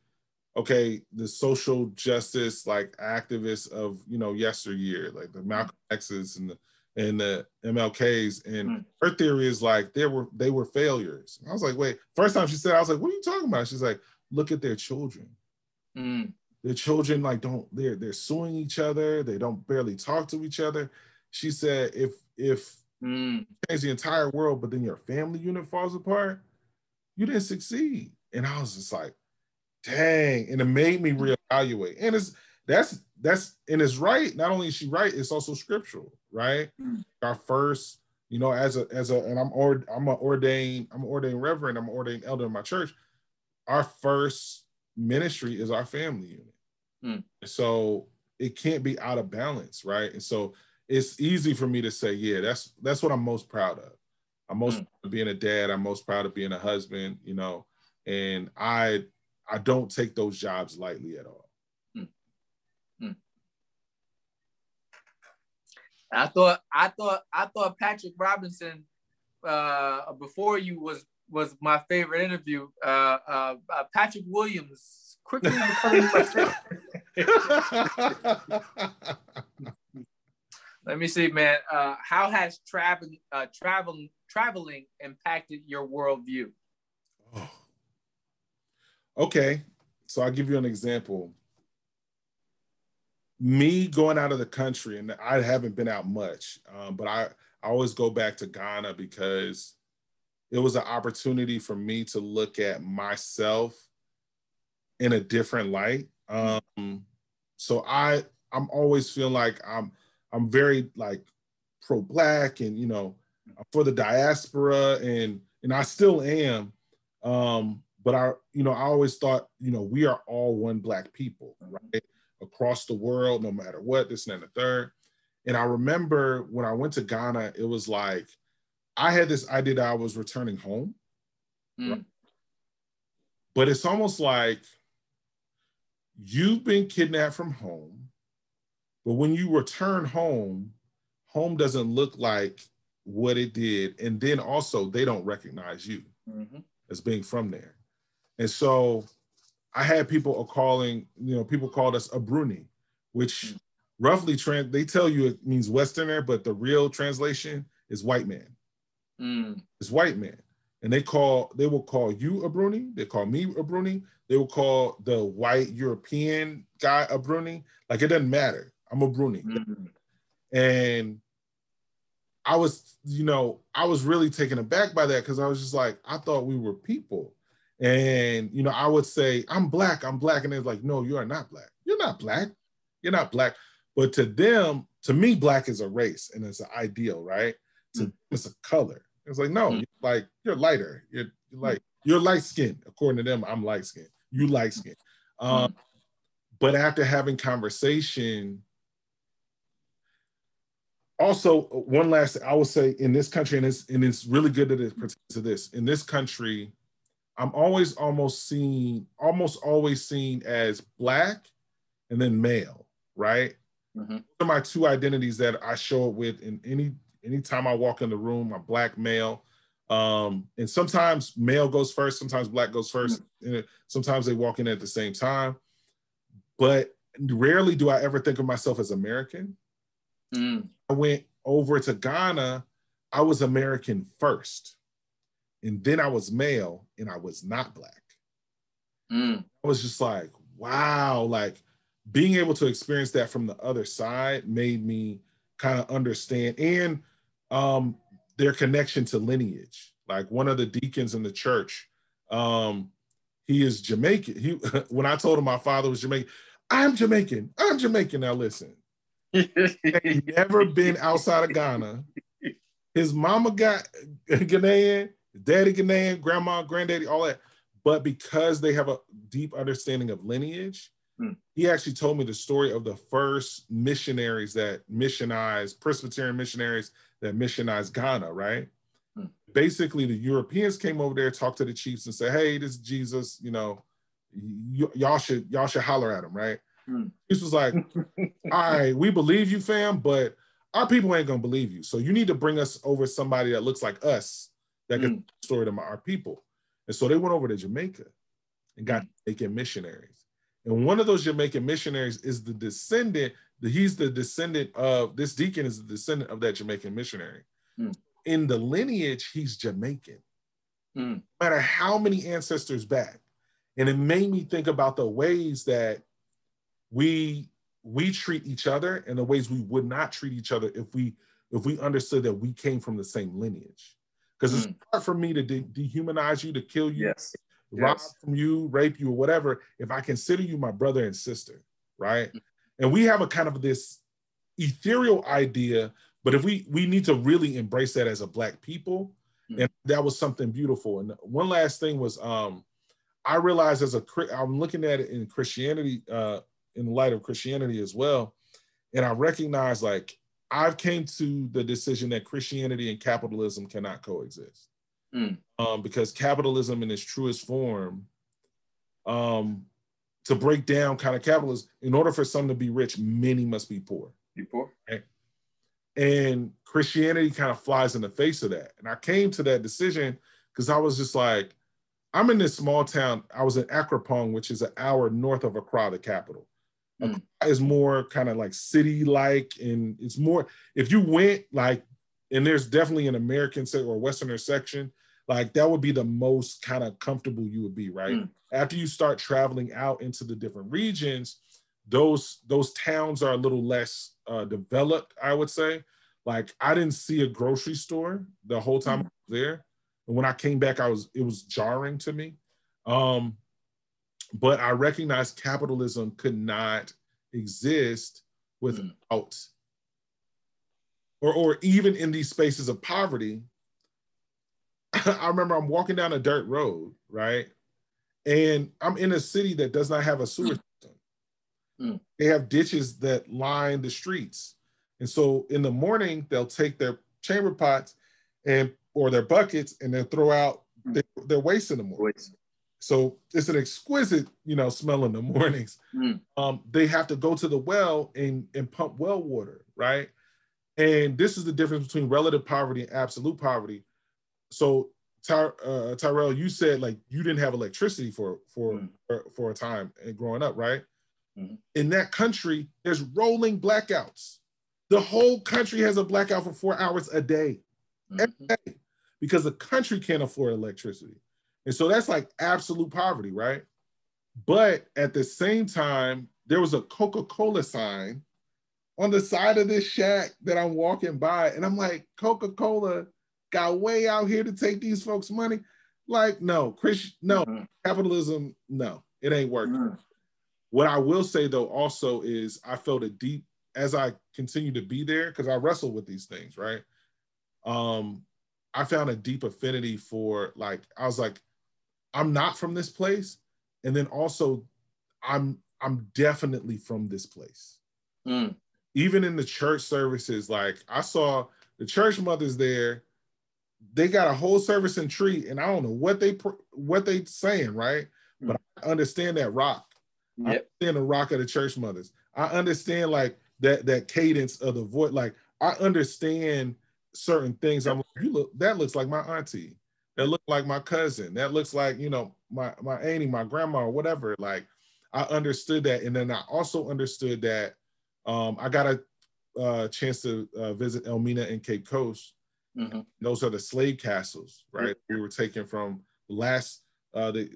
okay, the social justice, like, activists of, you know, yesteryear, like the Malcolm X's and the and the M L Ks, and mm. her theory is, like, they were they were failures. And I was like, wait, first time she said, I was like, what are you talking about? She's like, look at their children. Mm. Their children, like, don't, they're they're suing each other. They don't barely talk to each other. She said, if if mm. change the entire world, but then your family unit falls apart, you didn't succeed. And I was just like, dang. And it made me reevaluate. And it's that's that's and it's right. Not only is she right, it's also scriptural, right? Mm. Our first, you know, as a as a and I'm or I'm an ordained, I'm an ordained reverend, I'm an ordained elder in my church. Our first ministry is our family unit. Mm. So it can't be out of balance, right? And so it's easy for me to say, yeah, that's that's what I'm most proud of. I'm most mm. proud of being a dad. I'm most proud of being a husband, you know, and I I don't take those jobs lightly at all. Mm. Mm. I thought I thought I thought Patrick Robinson uh, before you was was my favorite interview. Uh, uh, uh, Patrick Williams quickly becoming my favorite. Let me see, man. Uh, how has traveling, uh, traveling, traveling impacted your worldview? Oh. Okay, so I'll give you an example. Me going out of the country, and I haven't been out much, um, but I, I always go back to Ghana because it was an opportunity for me to look at myself in a different light. Um, so I, I'm always feeling like I'm, I'm very like pro-Black, and, you know, for the diaspora, and and I still am. Um, but I, you know, I always thought, you know, we are all one Black people, right? Across the world, no matter what, this and that and the third. And I remember when I went to Ghana, it was like, I had this idea that I was returning home, mm. right? But it's almost like you've been kidnapped from home, but when you return home, home doesn't look like what it did. And then also they don't recognize you mm-hmm. as being from there. And so I had people calling, you know, people called us Abruni, which mm-hmm. roughly, trans- they tell you it means Westerner, but the real translation is white man. Mm. It's white man. And they call, they will call you Abruni, they call me Abruni, they will call the white European guy Abruni. Like, it doesn't matter. I'm Abruni. Mm-hmm. And I was, you know, I was really taken aback by that because I was just like, I thought we were people. And, you know, I would say, I'm Black, I'm Black. And they're like, no, you are not Black. You're not Black. You're not Black. But to them, to me, Black is a race and it's an ideal, right? Mm-hmm. To them, it's a color. It's like, no, mm-hmm. you're like, you're lighter. You're, you're like, you're light-skinned. According to them, I'm light-skinned. You light-skinned. Um, mm-hmm. But after having conversation, also, one last thing I would say in this country, and it's, and it's really good that it pertains to this. In this country, I'm always almost seen, almost always seen as Black and then male, right? Mm-hmm. Those are my two identities that I show up with in any anytime I walk in the room. I'm Black male. Um, and sometimes male goes first, sometimes Black goes first. Mm-hmm. And sometimes they walk in at the same time. But rarely do I ever think of myself as American. Mm. I went over to Ghana, I was American first, and then I was male, and I was not Black. Mm. I was just like, wow, like being able to experience that from the other side made me kind of understand, and um, their connection to lineage. Like one of the deacons in the church, um, he is Jamaican. He, when I told him my father was Jamaican, I'm Jamaican, I'm Jamaican, now listen. He'd never been outside of Ghana. His mama got Ghanaian, daddy Ghanaian, grandma, granddaddy, all that. But because they have a deep understanding of lineage, mm. he actually told me the story of the first missionaries that missionized, Presbyterian missionaries that missionized Ghana, right? Mm. Basically, the Europeans came over there, talked to the chiefs and said, hey, this is Jesus, you know, y- y'all should y'all should holler at him, right? Mm. This was like, all right, we believe you, fam, but our people ain't gonna believe you. So you need to bring us over somebody that looks like us that can mm. story to our people. And so they went over to Jamaica and got Jamaican missionaries. And one of those Jamaican missionaries is the descendant, he's the descendant of, this deacon is the descendant of that Jamaican missionary. Mm. In the lineage, he's Jamaican. Mm. No matter how many ancestors back. And it made me think about the ways that we we treat each other and the ways we would not treat each other if we if we understood that we came from the same lineage. Because mm. it's hard for me to de dehumanize you, to kill you, yes. rob yes. from you, rape you, or whatever, if I consider you my brother and sister, right? Mm. And we have a kind of this ethereal idea, but if we we need to really embrace that as a Black people, mm. and that was something beautiful. And one last thing was, um, I realized as a, I'm looking at it in Christianity, uh, in the light of Christianity as well, and I recognize, like, I've came to the decision that Christianity and capitalism cannot coexist. Mm. Um, because capitalism in its truest form, um, to break down kind of capitalism, in order for some to be rich, many must be poor. Be poor. Right? And Christianity kind of flies in the face of that. And I came to that decision because I was just like, I'm in this small town. I was in Akropong, which is an hour north of Accra, the capital. Mm. Accra is more kind of like city-like, and it's more, if you went like, and there's definitely an American or Westerner section, like that would be the most kind of comfortable you would be, right? Mm. After you start traveling out into the different regions, those, those towns are a little less uh, developed, I would say. Like, I didn't see a grocery store the whole time mm. I was there. And when I came back, I was, it was jarring to me. Um, but I recognized capitalism could not exist without, mm. or, or even in these spaces of poverty. I remember I'm walking down a dirt road, right? And I'm in a city that does not have a sewer mm. system. Mm. They have ditches that line the streets. And so in the morning, they'll take their chamber pots and or their buckets, and they'll throw out their, their waste in the morning. Waste. So it's an exquisite, you know, smell in the mornings. Mm. Um, they have to go to the well and, and pump well water, right? And this is the difference between relative poverty and absolute poverty. So Ty, uh, Tyrell, you said like you didn't have electricity for, for, mm. for, for a time growing up, right? Mm. In that country, there's rolling blackouts. The whole country has a blackout for four hours a day. Every day, because the country can't afford electricity. And so that's like absolute poverty, right? But at the same time, there was a Coca-Cola sign on the side of this shack that I'm walking by. And I'm like, Coca-Cola got way out here to take these folks' money. Like, no, Chris, no, mm-hmm. capitalism, no, it ain't working. Mm-hmm. What I will say though also is I felt a deep, as I continue to be there, because I wrestle with these things, right? Um, I found a deep affinity for, like, I was like, I'm not from this place. And then also I'm, I'm definitely from this place. Mm. Even in the church services, like I saw the church mothers there, they got a whole service and tree, and I don't know what they, what they saying, right? Mm. But I understand that rock. Yep. I understand the rock of the church mothers. I understand like that, that cadence of the voice. Like I understand certain things. I'm like, you look, that looks like my auntie, that looked like my cousin, that looks like, you know, my my auntie, my grandma, or whatever. Like I understood that. And then I also understood that um I got a uh, chance to uh, visit Elmina and Cape Coast. Mm-hmm. Those are the slave castles, right? Mm-hmm. We were taken from last uh the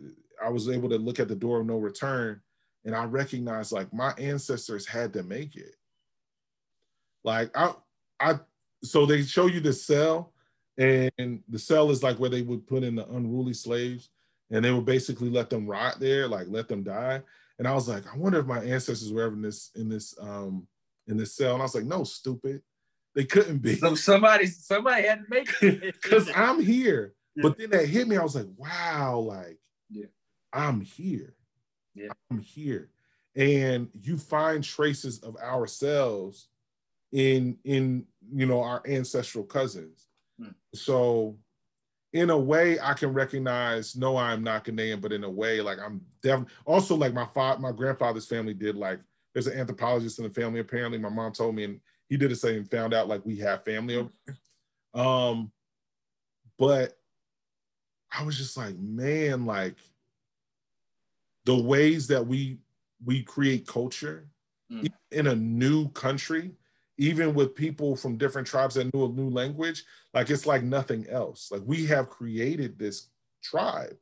I was able to look at the Door of No Return, and I recognized like my ancestors had to make it. Like I I So they show you the cell, and the cell is like where they would put in the unruly slaves, and they would basically let them rot there, like let them die. And I was like, I wonder if my ancestors were ever in this in this um in this cell. And I was like, no, stupid, they couldn't be. So somebody somebody had to make it because I'm here. Yeah. But then that hit me. I was like, wow, like yeah, I'm here. Yeah, I'm here. And you find traces of ourselves in in you know our ancestral cousins. Hmm. So in a way I can recognize, no, I'm not Ghanaian, but in a way like I'm definitely also like my father, my grandfather's family did like there's an anthropologist in the family, apparently. My mom told me, and he did the same, found out like we have family over there. Um, but I was just like, man, like the ways that we we create culture mm. in a new country, even with people from different tribes that knew a new language, like it's like nothing else. Like we have created this tribe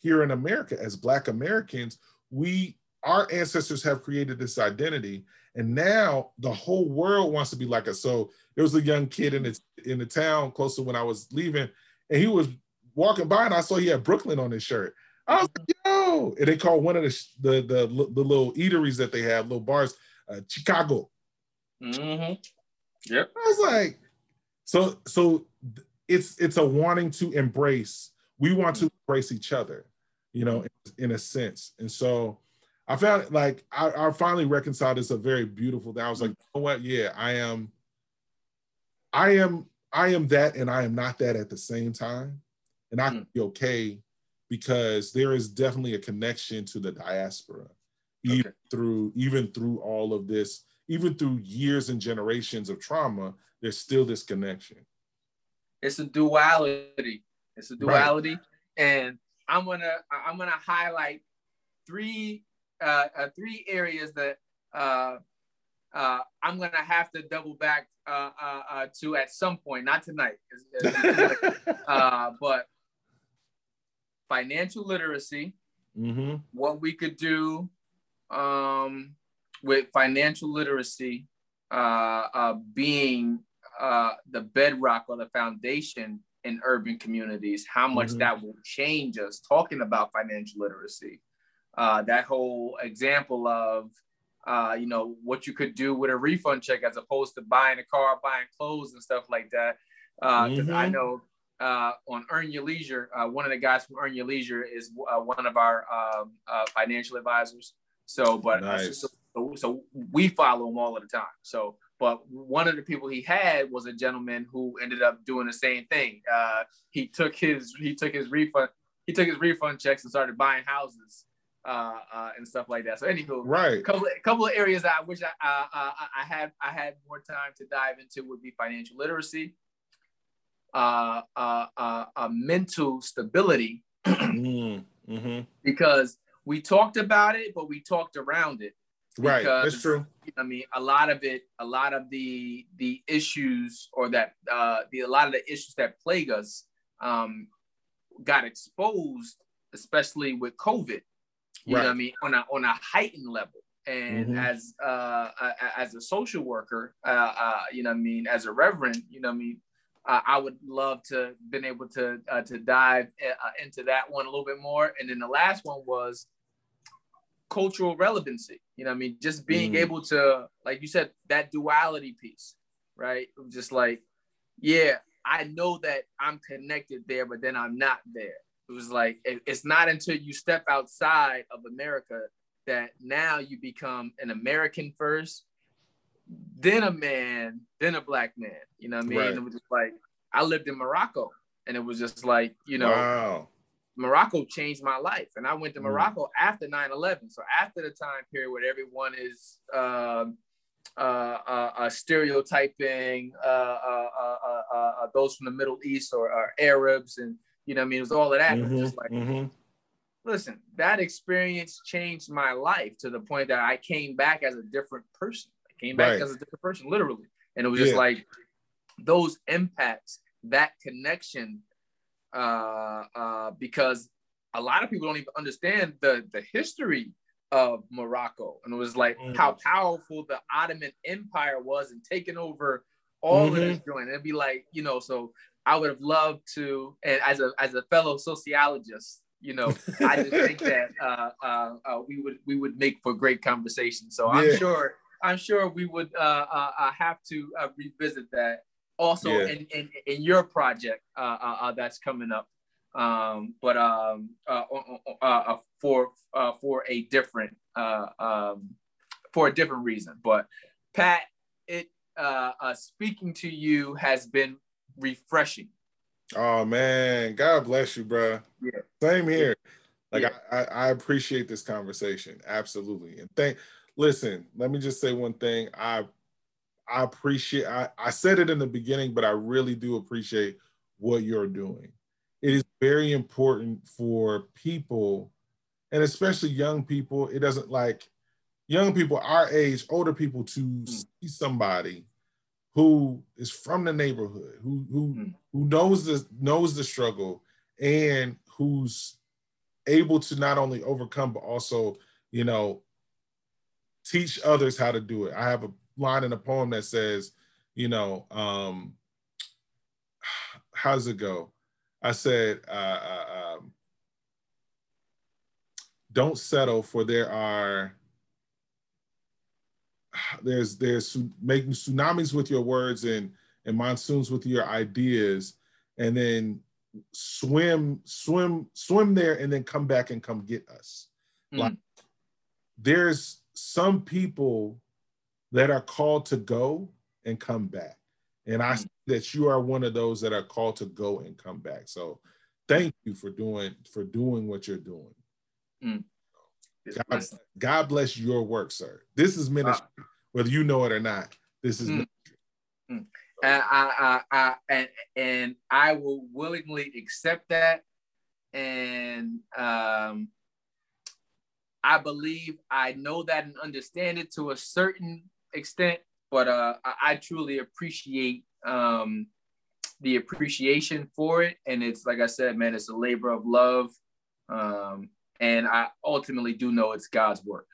here in America as Black Americans. We, our ancestors have created this identity, and now the whole world wants to be like us. So there was a young kid in the, in the town close to when I was leaving, and he was walking by and I saw he had Brooklyn on his shirt. I was like, yo, and they called one of the, the, the, the little eateries that they have, little bars, uh, Chicago. Mm-hmm. Yep. I was like, so so it's it's a wanting to embrace. We want to embrace each other, you know, in, in a sense. And so I found like I, I finally reconciled this a very beautiful thing. I was like, you know what? Yeah, I am, I am, I am that, and I am not that at the same time. And I can be okay, because there is definitely a connection to the diaspora, even okay. through even through all of this. Even through years and generations of trauma, there's still this connection. It's a duality. It's a duality, right. And I'm gonna I'm gonna highlight three uh, uh, three areas that uh, uh, I'm gonna have to double back uh, uh, uh, to at some point, not tonight, uh, but financial literacy, mm-hmm. what we could do. Um, with financial literacy uh, uh, being uh, the bedrock or the foundation in urban communities, how much mm-hmm. that will change us, talking about financial literacy. Uh, that whole example of, uh, you know, what you could do with a refund check as opposed to buying a car, buying clothes and stuff like that. Uh, mm-hmm. 'Cause I know uh, on Earn Your Leisure, uh, one of the guys from Earn Your Leisure is uh, one of our um, uh, financial advisors. So, but nice. So, so we follow him all of the time. So, but one of the people he had was a gentleman who ended up doing the same thing. Uh, he took his he took his refund he took his refund checks and started buying houses uh, uh, and stuff like that. So, anywho, right? Couple couple of areas that I wish I, uh, I I had I had more time to dive into would be financial literacy, uh, uh, uh, uh mental stability, mm-hmm. because we talked about it, but we talked around it. Because, right, that's true. You know, I mean, a lot of it, a lot of the the issues, or that uh, the a lot of the issues that plague us, um, got exposed, especially with COVID. You right. know, what I mean, on a on a heightened level, and mm-hmm. as uh, as a social worker, uh, uh, you know, what I mean, as a reverend, you know, what I mean, uh, I would love to been able to uh, to dive uh, into that one a little bit more. And then the last one was cultural relevancy. You know what I mean? Just being mm. able to, like you said, that duality piece, right? Just like, yeah, I know that I'm connected there, but then I'm not there. It was like, it, it's not until you step outside of America that now you become an American first, then a man, then a Black man. You know what I mean? Right. It was just like, I lived in Morocco, and it was just like, you know, wow. Morocco changed my life, and I went to Morocco mm. after nine eleven. So after the time period where everyone is uh, uh, uh, uh, stereotyping uh, uh, uh, uh, uh, those from the Middle East, or, or Arabs, and you know, what I mean, it was all of that. Mm-hmm, just like, mm-hmm. listen, that experience changed my life to the point that I came back as a different person. I came back right. as a different person, literally, and it was yeah. just like those impacts, that connection. Uh, uh, because a lot of people don't even understand the, the history of Morocco, and it was like mm-hmm. how powerful the Ottoman Empire was in taking over all mm-hmm. of this joint. It'd be like, you know, so I would have loved to, and as a as a fellow sociologist, you know, I just think that uh, uh, uh, we would we would make for great conversation. So yeah. I'm sure I'm sure we would uh, uh, have to uh, revisit that. Also, yeah. in, in in your project uh, uh, that's coming up, um, but um, uh, uh, uh, for uh, for a different uh, um, for a different reason. But Pat, it uh, uh, speaking to you has been refreshing. Oh man, God bless you, bro. Yeah. Same here. Like yeah. I, I, I appreciate this conversation absolutely, and thank Listen, let me just say one thing. I I appreciate, I, I said it in the beginning, but I really do appreciate what you're doing. It is very important for people, and especially young people. It doesn't like young people our age, older people, to mm. see somebody who is from the neighborhood, who who mm. who knows the knows the struggle, and who's able to not only overcome but also, you know, teach others how to do it. I have a line in a poem that says, you know, um, how does it go? I said, uh, uh, um, don't settle for there are, there's, there's making tsunamis with your words and, and monsoons with your ideas, and then swim, swim, swim there and then come back and come get us. Mm. Like, there's some people that are called to go and come back. And I see that you are one of those that are called to go and come back. So thank you for doing for doing what you're doing. Mm. God, God bless your work, sir. This is ministry, uh, whether you know it or not. This is mm, ministry. Mm. And, I, I, I, and, and I will willingly accept that. And um, I believe I know that and understand it to a certain extent. But uh, I truly appreciate um, the appreciation for it. And it's, like I said, man, it's a labor of love. Um, and I ultimately do know it's God's work.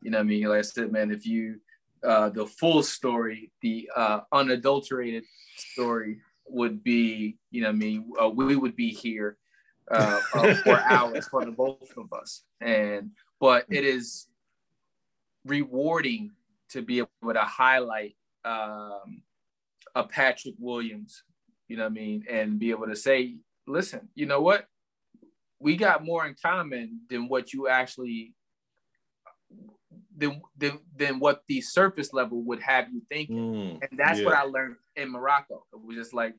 You know what I mean? Like I said, man, if you, uh, the full story, the uh, unadulterated story would be, you know what I mean? Uh, we would be here uh, uh, for hours for the both of us. And, but it is rewarding to be able to highlight um, a Patrick Williams, you know what I mean? And be able to say, listen, you know what? We got more in common than what you actually, than, than, than what the surface level would have you thinking. Mm, and that's yeah. what I learned in Morocco. It was just like,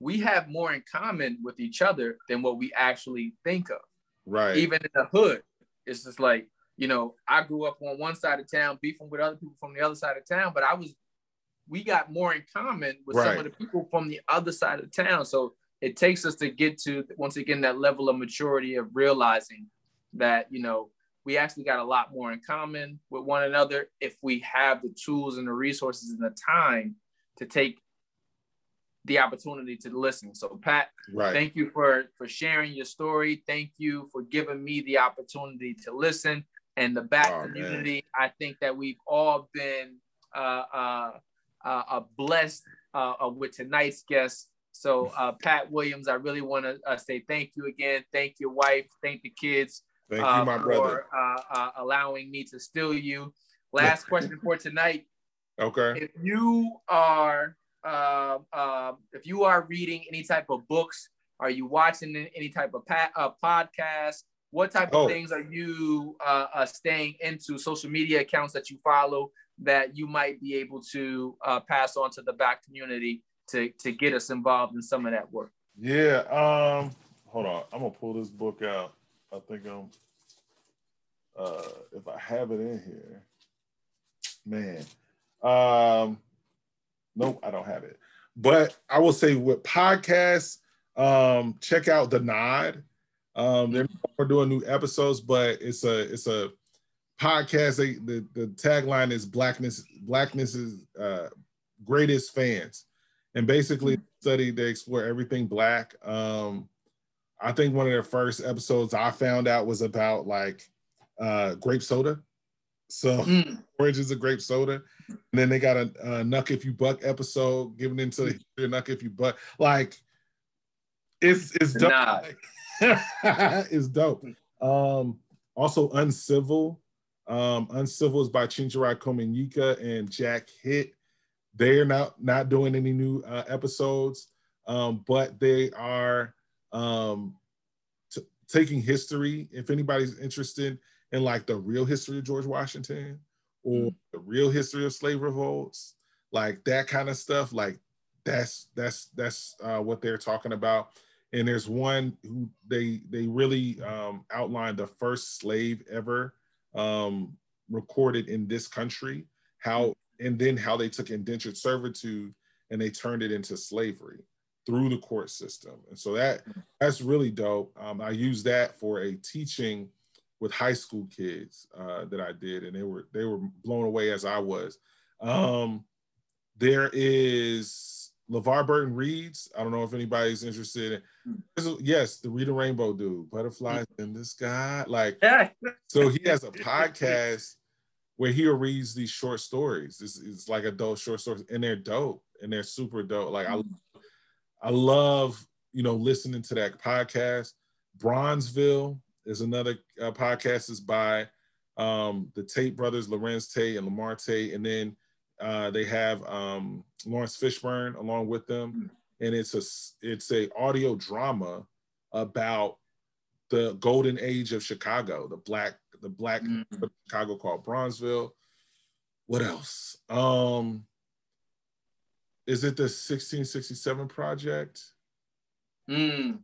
we have more in common with each other than what we actually think of. Right. Even in the hood, it's just like, you know, I grew up on one side of town, beefing with other people from the other side of town, but I was, we got more in common with right. some of the people from the other side of town. So it takes us to get to, once again, that level of maturity of realizing that, you know, we actually got a lot more in common with one another if we have the tools and the resources and the time to take the opportunity to listen. So Pat, right. thank you for, for sharing your story. Thank you for giving me the opportunity to listen. And the Black oh, community, man. I think that we've all been uh, uh, uh, blessed uh, with tonight's guest. So uh, Pat Williams, I really want to uh, say thank you again. Thank your wife. Thank the kids. Thank uh, you, my for, brother. Uh, uh, allowing me to steal you. Last question for tonight. Okay. If you are uh, uh, if you are reading any type of books, are you watching any type of pa uh, podcast? What type of oh. things are you uh, uh, staying into, social media accounts that you follow that you might be able to uh, pass on to the Black community to, to get us involved in some of that work? Yeah, um, hold on. I'm gonna pull this book out. I think I'm, uh, if I have it in here, man. Um, nope, I don't have it. But I will say with podcasts, um, check out The Nod. Um, they're we're doing new episodes, but it's a it's a podcast. They, the the tagline is Blackness Blackness's uh, greatest fans, and basically mm-hmm. study they explore everything Black. Um, I think one of their first episodes I found out was about like uh, grape soda, so mm-hmm. origins of grape soda, and then they got a, a Knuck If You Buck episode giving into the history of Knuck If You Buck. Like it's it's dope. Nah. Like, it's dope. Um, also, Uncivil. Um, Uncivil is by Chinchara Komenyika and Jack Hitt. They are not, not doing any new uh, episodes, um, but they are um, t taking history. If anybody's interested in like the real history of George Washington or mm. the real history of slave revolts, like that kind of stuff, like that's, that's, that's uh, what they're talking about. And there's one who they they really um, outlined the first slave ever um, recorded in this country, how and then how they took indentured servitude and they turned it into slavery through the court system. And so that that's really dope. Um, I used that for a teaching with high school kids uh, that I did, and they were they were blown away as I was. Um, there is LeVar Burton Reads. I don't know if anybody's interested in, a, yes, the Read a Rainbow dude, Butterflies in the Sky. Like, so he has a podcast where he reads these short stories. It's, it's like adult short stories, and they're dope, and they're super dope. Like I, I love, you know, listening to that podcast. Bronzeville is another uh, podcast is by um, the Tate brothers, Lorenz Tate and Lamar Tate. And then uh, they have um, Lawrence Fishburne along with them. And it's a, it's a audio drama about the golden age of Chicago, the black the black mm-hmm. Chicago called Bronzeville. What else? Um, is it the sixteen sixty-seven Project? Mm.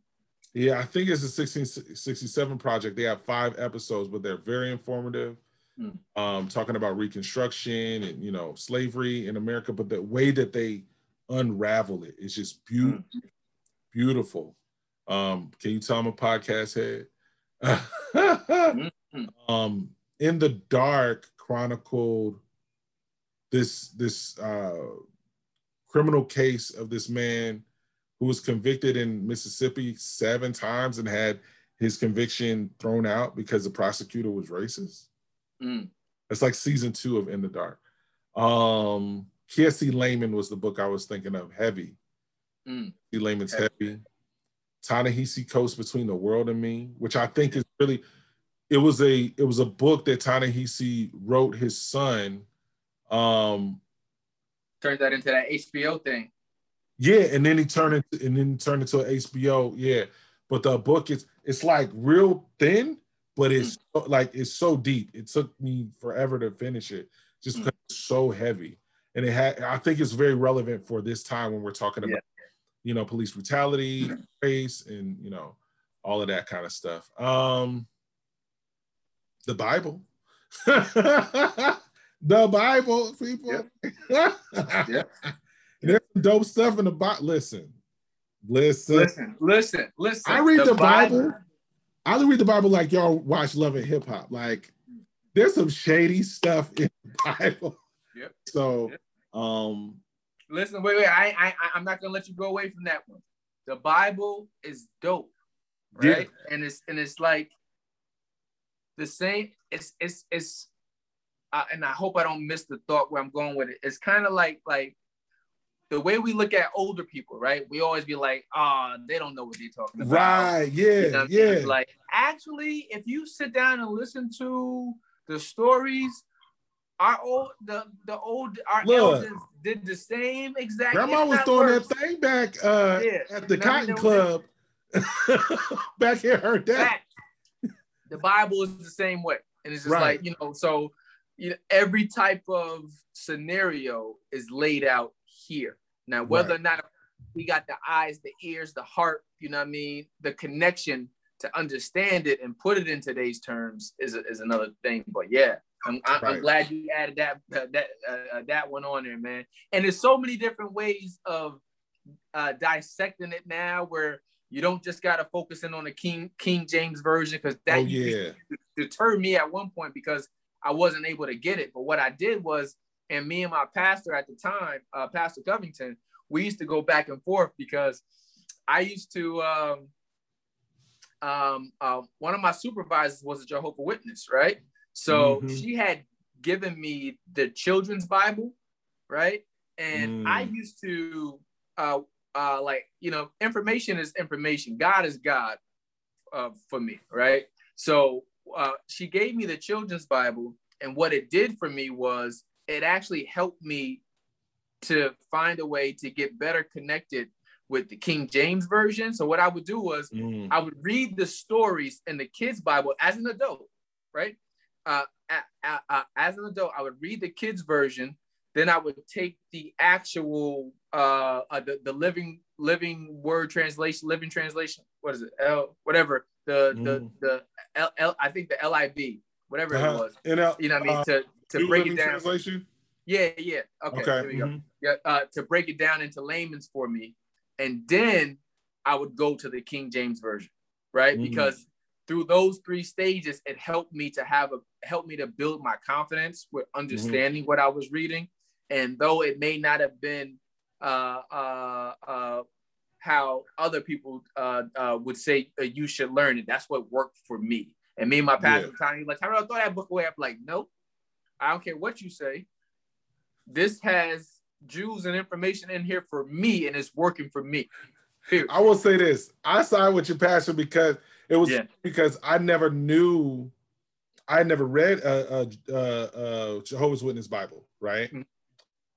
Yeah, I think it's the sixteen sixty-seven Project. They have five episodes, but they're very informative, mm. um, talking about Reconstruction and, you know, slavery in America, but the way that they unravel it is just beautiful. Mm. beautiful. Um, can you tell I'm a podcast head? mm. Um, In the Dark chronicled this this uh, criminal case of this man who was convicted in Mississippi seven times and had his conviction thrown out because the prosecutor was racist. Mm. That's like season two of In the Dark. Um, K S C Lehman was the book I was thinking of, Heavy. Mm. K S C Lehman's Heavy. Heavy. Ta-Nehisi Coates' Between the World and Me, which I think is really... It was a it was a book that Ta-Nehisi wrote his son. Um, turned that into that H B O thing. Yeah, and then he turned it and then turned into an H B O. Yeah, but the book is it's like real thin, but it's mm. so, like it's so deep. It took me forever to finish it, just because mm. it's so heavy. And it had I think it's very relevant for this time when we're talking about yeah. you know police brutality, mm. race, and you know all of that kind of stuff. Um, The Bible. the Bible, people. Yep. yep. There's some dope stuff in the Bible. Listen, listen. Listen, listen, listen. I read the, the Bible. Bible. I read the Bible like y'all watch Love and Hip Hop. Like, there's some shady stuff in the Bible. Yep. So, yep. um. Listen, wait, wait. I, I, I'm not going to let you go away from that one. The Bible is dope, right? Yeah. And it's, and it's like, the same, it's, it's, it's, uh, and I hope I don't miss the thought where I'm going with it. It's kind of like, like the way we look at older people, right? We always be like, ah, oh, they don't know what they're talking about. Right, yeah, you know yeah. I mean? Like, actually, if you sit down and listen to the stories, our old, the, the old, our look, elders did the same exact thing. Grandma was throwing worse. that thing back uh, yeah. at the now Cotton Club. back here, her dad. Back. The Bible is the same way. And it's just right. like, you know, so you know, every type of scenario is laid out here. Now, whether right. or not we got the eyes, the ears, the heart, you know what I mean? The connection to understand it and put it in today's terms is, is another thing. But yeah, I'm, I'm, right. I'm glad you added that, uh, that, uh, that one on there, man. And there's so many different ways of uh, dissecting it now where you don't just gotta focus in on the King King James version because that oh, yeah. deterred me at one point because I wasn't able to get it. But what I did was, and me and my pastor at the time, uh, Pastor Covington, we used to go back and forth because I used to. Um, um, uh, one of my supervisors was a Jehovah's Witness, right? So mm-hmm. she had given me the children's Bible, right? And mm. I used to. Uh, Uh, like, you know, information is information. God is God uh, for me, right? So uh, she gave me the children's Bible, and what it did for me was it actually helped me to find a way to get better connected with the King James version. So what I would do was mm. I would read the stories in the kids' Bible as an adult, right? Uh, uh, uh, as an adult, I would read the kids' version. Then I would take the actual, uh, uh, the, the living living word translation, living translation, what is it, L, whatever, the, mm. the, the L, L, I think the L I B whatever uh-huh. it was. And, uh, you know what I mean? Uh, to to break it down. Translation? Yeah, yeah. Okay, okay. Here we mm-hmm. go. Yeah, uh, to break it down into layman's for me. And then I would go to the King James Version, right? Mm-hmm. Because through those three stages, it helped me to have a, helped me to build my confidence with understanding mm-hmm. what I was reading. And though it may not have been uh, uh, uh, how other people uh, uh, would say uh, you should learn it, that's what worked for me. And me and my pastor yeah. time, he like, Tyrell, throw that book away. I'm like, nope, I don't care what you say. This has Jews and information in here for me, and it's working for me. Period. I will say this. I signed with your pastor because it was yeah. because I never knew, I never read a, a, a, a Jehovah's Witness Bible, right? Mm-hmm.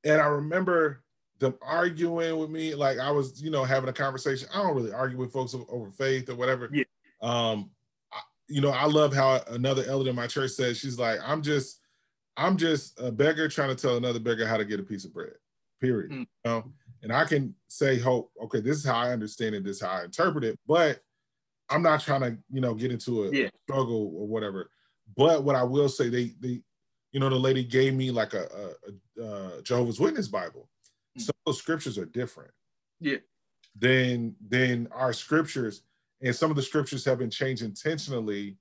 And I remember them arguing with me, like I was, you know, having a conversation. I don't really argue with folks over faith or whatever. Yeah. Um, I, you know, I love how another elder in my church said, she's like, I'm just, I'm just a beggar trying to tell another beggar how to get a piece of bread, period. Mm. You know? And I can say, hope, okay, this is how I understand it, this is how I interpret it, but I'm not trying to, you know, get into a yeah. struggle or whatever. But what I will say, they, they, you know, the lady gave me like a, a, a Jehovah's Witness Bible. Mm. Some of those scriptures are different yeah. than, than our scriptures. And some of the scriptures have been changed intentionally.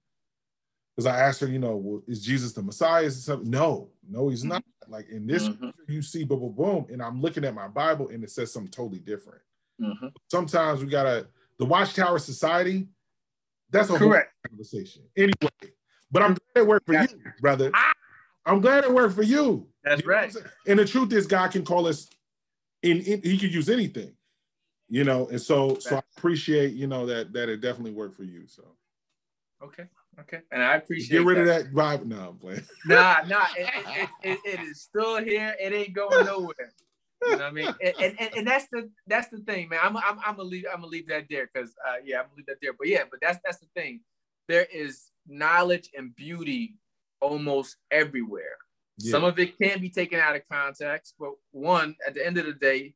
Because I asked her, you know, well, is Jesus the Messiah? Is something? No, no, he's mm-hmm. not. Like in this, mm-hmm. you see, boom, boom, boom, and I'm looking at my Bible and it says something totally different. Mm-hmm. Sometimes we gotta, the Watchtower Society, that's a correct whole conversation. Anyway, but I'm glad it worked for gotcha. you, brother. Ah! I'm glad it worked for you. That's you right. And the truth is, God can call us, in, in he could use anything, you know, and so, that's so I appreciate, you know, that, that it definitely worked for you, so. Okay. Okay, and I appreciate. Get rid that. of that vibe. No, I'm playing. Nah, nah, it, it, it, it is still here. It ain't going nowhere. You know what I mean? And and, and that's the that's the thing, man. I'm I'm I'm gonna leave I'm gonna leave that there because uh, yeah, I'm gonna leave that there. But yeah, but that's that's the thing. There is knowledge and beauty almost everywhere. Yeah. Some of it can be taken out of context, but one at the end of the day,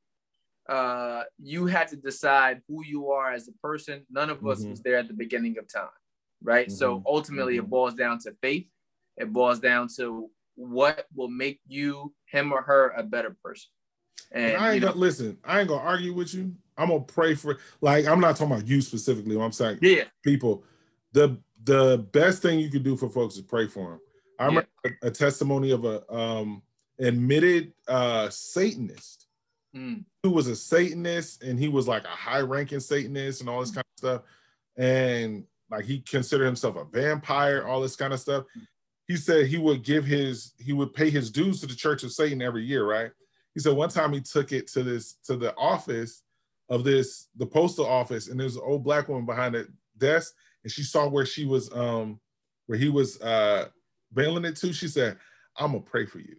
uh, you had to decide who you are as a person. None of mm-hmm. us was there at the beginning of time. Right. Mm-hmm. So ultimately mm-hmm. it boils down to faith. It boils down to what will make you, him or her, a better person. And, and I ain't you know, gonna listen, I ain't gonna argue with you. I'm gonna pray for, like, I'm not talking about you specifically. What I'm saying, yeah, people, the the best thing you can do for folks is pray for them. I remember yeah. a, a testimony of a um admitted uh Satanist mm. who was a Satanist, and he was like a high-ranking Satanist and all this mm. kind of stuff. And like he considered himself a vampire, all this kind of stuff. He said he would give his, he would pay his dues to the Church of Satan every year, right? He said one time he took it to this, to the office of this, the postal office, and there's an old black woman behind the desk, and she saw where she was, um, where he was uh, bailing it to. She said, "I'm gonna pray for you."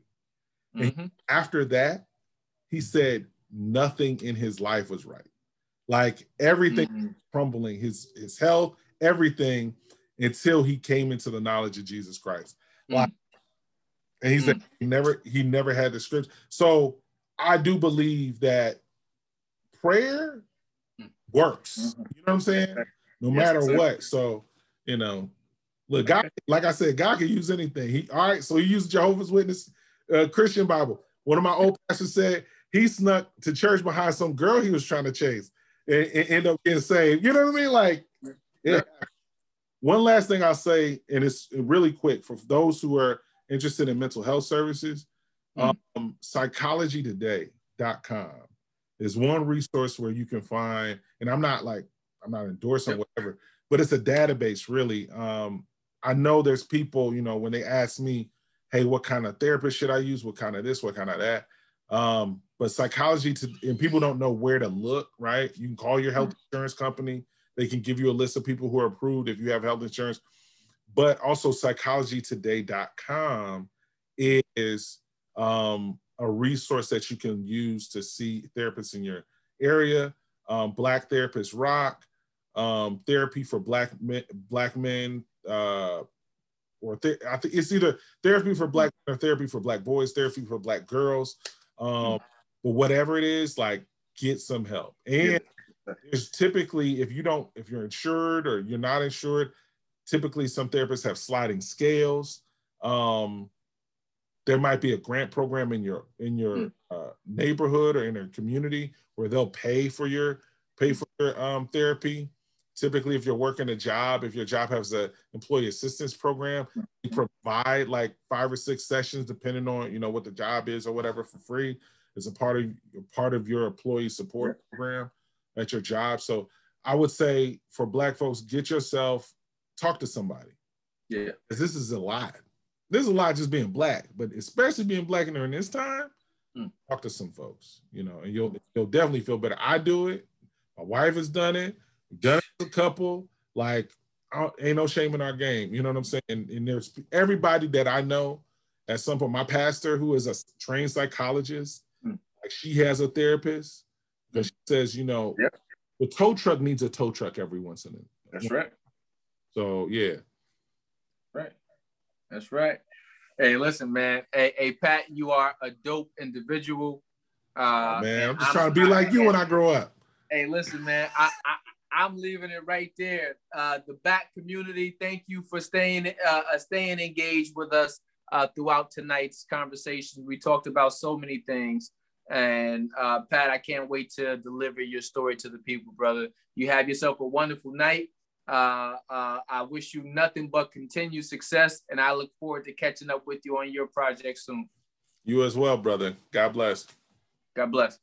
Mm-hmm. And after that, he said nothing in his life was right. Like everything mm-hmm. was crumbling, his his health, everything, until he came into the knowledge of Jesus Christ. Like, mm. And he said mm. he never he never had the scripture. So I do believe that prayer works. Mm-hmm. You know what I'm saying? No yes, matter sir. what. So, you know, look, God, like I said, God can use anything. He all right, so he used Jehovah's Witness uh, Christian Bible. One of my old pastors said he snuck to church behind some girl he was trying to chase and, and end up getting saved. You know what I mean? Like, yeah. One last thing I'll say, and it's really quick for those who are interested in mental health services, mm-hmm. um, psychology today dot com is one resource where you can find, and I'm not like, I'm not endorsing yeah. whatever, but it's a database really. Um, I know there's people, you know, when they ask me, hey, what kind of therapist should I use? What kind of this, what kind of that? Um, but psychology, to, and people don't know where to look, right? You can call your health mm-hmm. insurance company. They can give you a list of people who are approved if you have health insurance, but also psychology today dot com is um, a resource that you can use to see therapists in your area. Um, Black Therapists Rock, um, therapy for Black men, Black men, uh, or th- I think it's either therapy for Black men or therapy for Black boys, therapy for Black girls, um, but whatever it is, like get some help. And there's typically, if you don't, if you're insured or you're not insured, Typically, some therapists have sliding scales. Um, there might be a grant program in your in your mm. uh, neighborhood or in your community where they'll pay for your pay for your um, therapy. Typically, if you're working a job, if your job has an employee assistance program, you provide like five or six sessions, depending on you know what the job is or whatever, for free as a part of part of your employee support program at your job. So I would say for Black folks, get yourself talk to somebody. Yeah, because this is a lot. There's a lot just being Black, but especially being Black during this time, mm. talk to some folks. You know, and you'll you'll definitely feel better. I do it. My wife has done it. Done as a couple, like ain't no shame in our game. You know what I'm saying? And, and there's everybody that I know at some point. My pastor, who is a trained psychologist, mm. like she has a therapist because she says, you know, yep. the tow truck needs a tow truck every once in a while. That's right. So yeah, right. That's right. Hey, listen, man. Hey, hey, Pat, you are a dope individual. Uh, oh, man, I'm just I'm, trying to be I, like you I, when I grow up. Hey, listen, man. I. I I'm leaving it right there. Uh, the Black community, thank you for staying uh, staying engaged with us uh, throughout tonight's conversation. We talked about so many things. And uh, Pat, I can't wait to deliver your story to the people, brother. You have yourself a wonderful night. Uh, uh, I wish you nothing but continued success. And I look forward to catching up with you on your project soon. You as well, brother. God bless. God bless.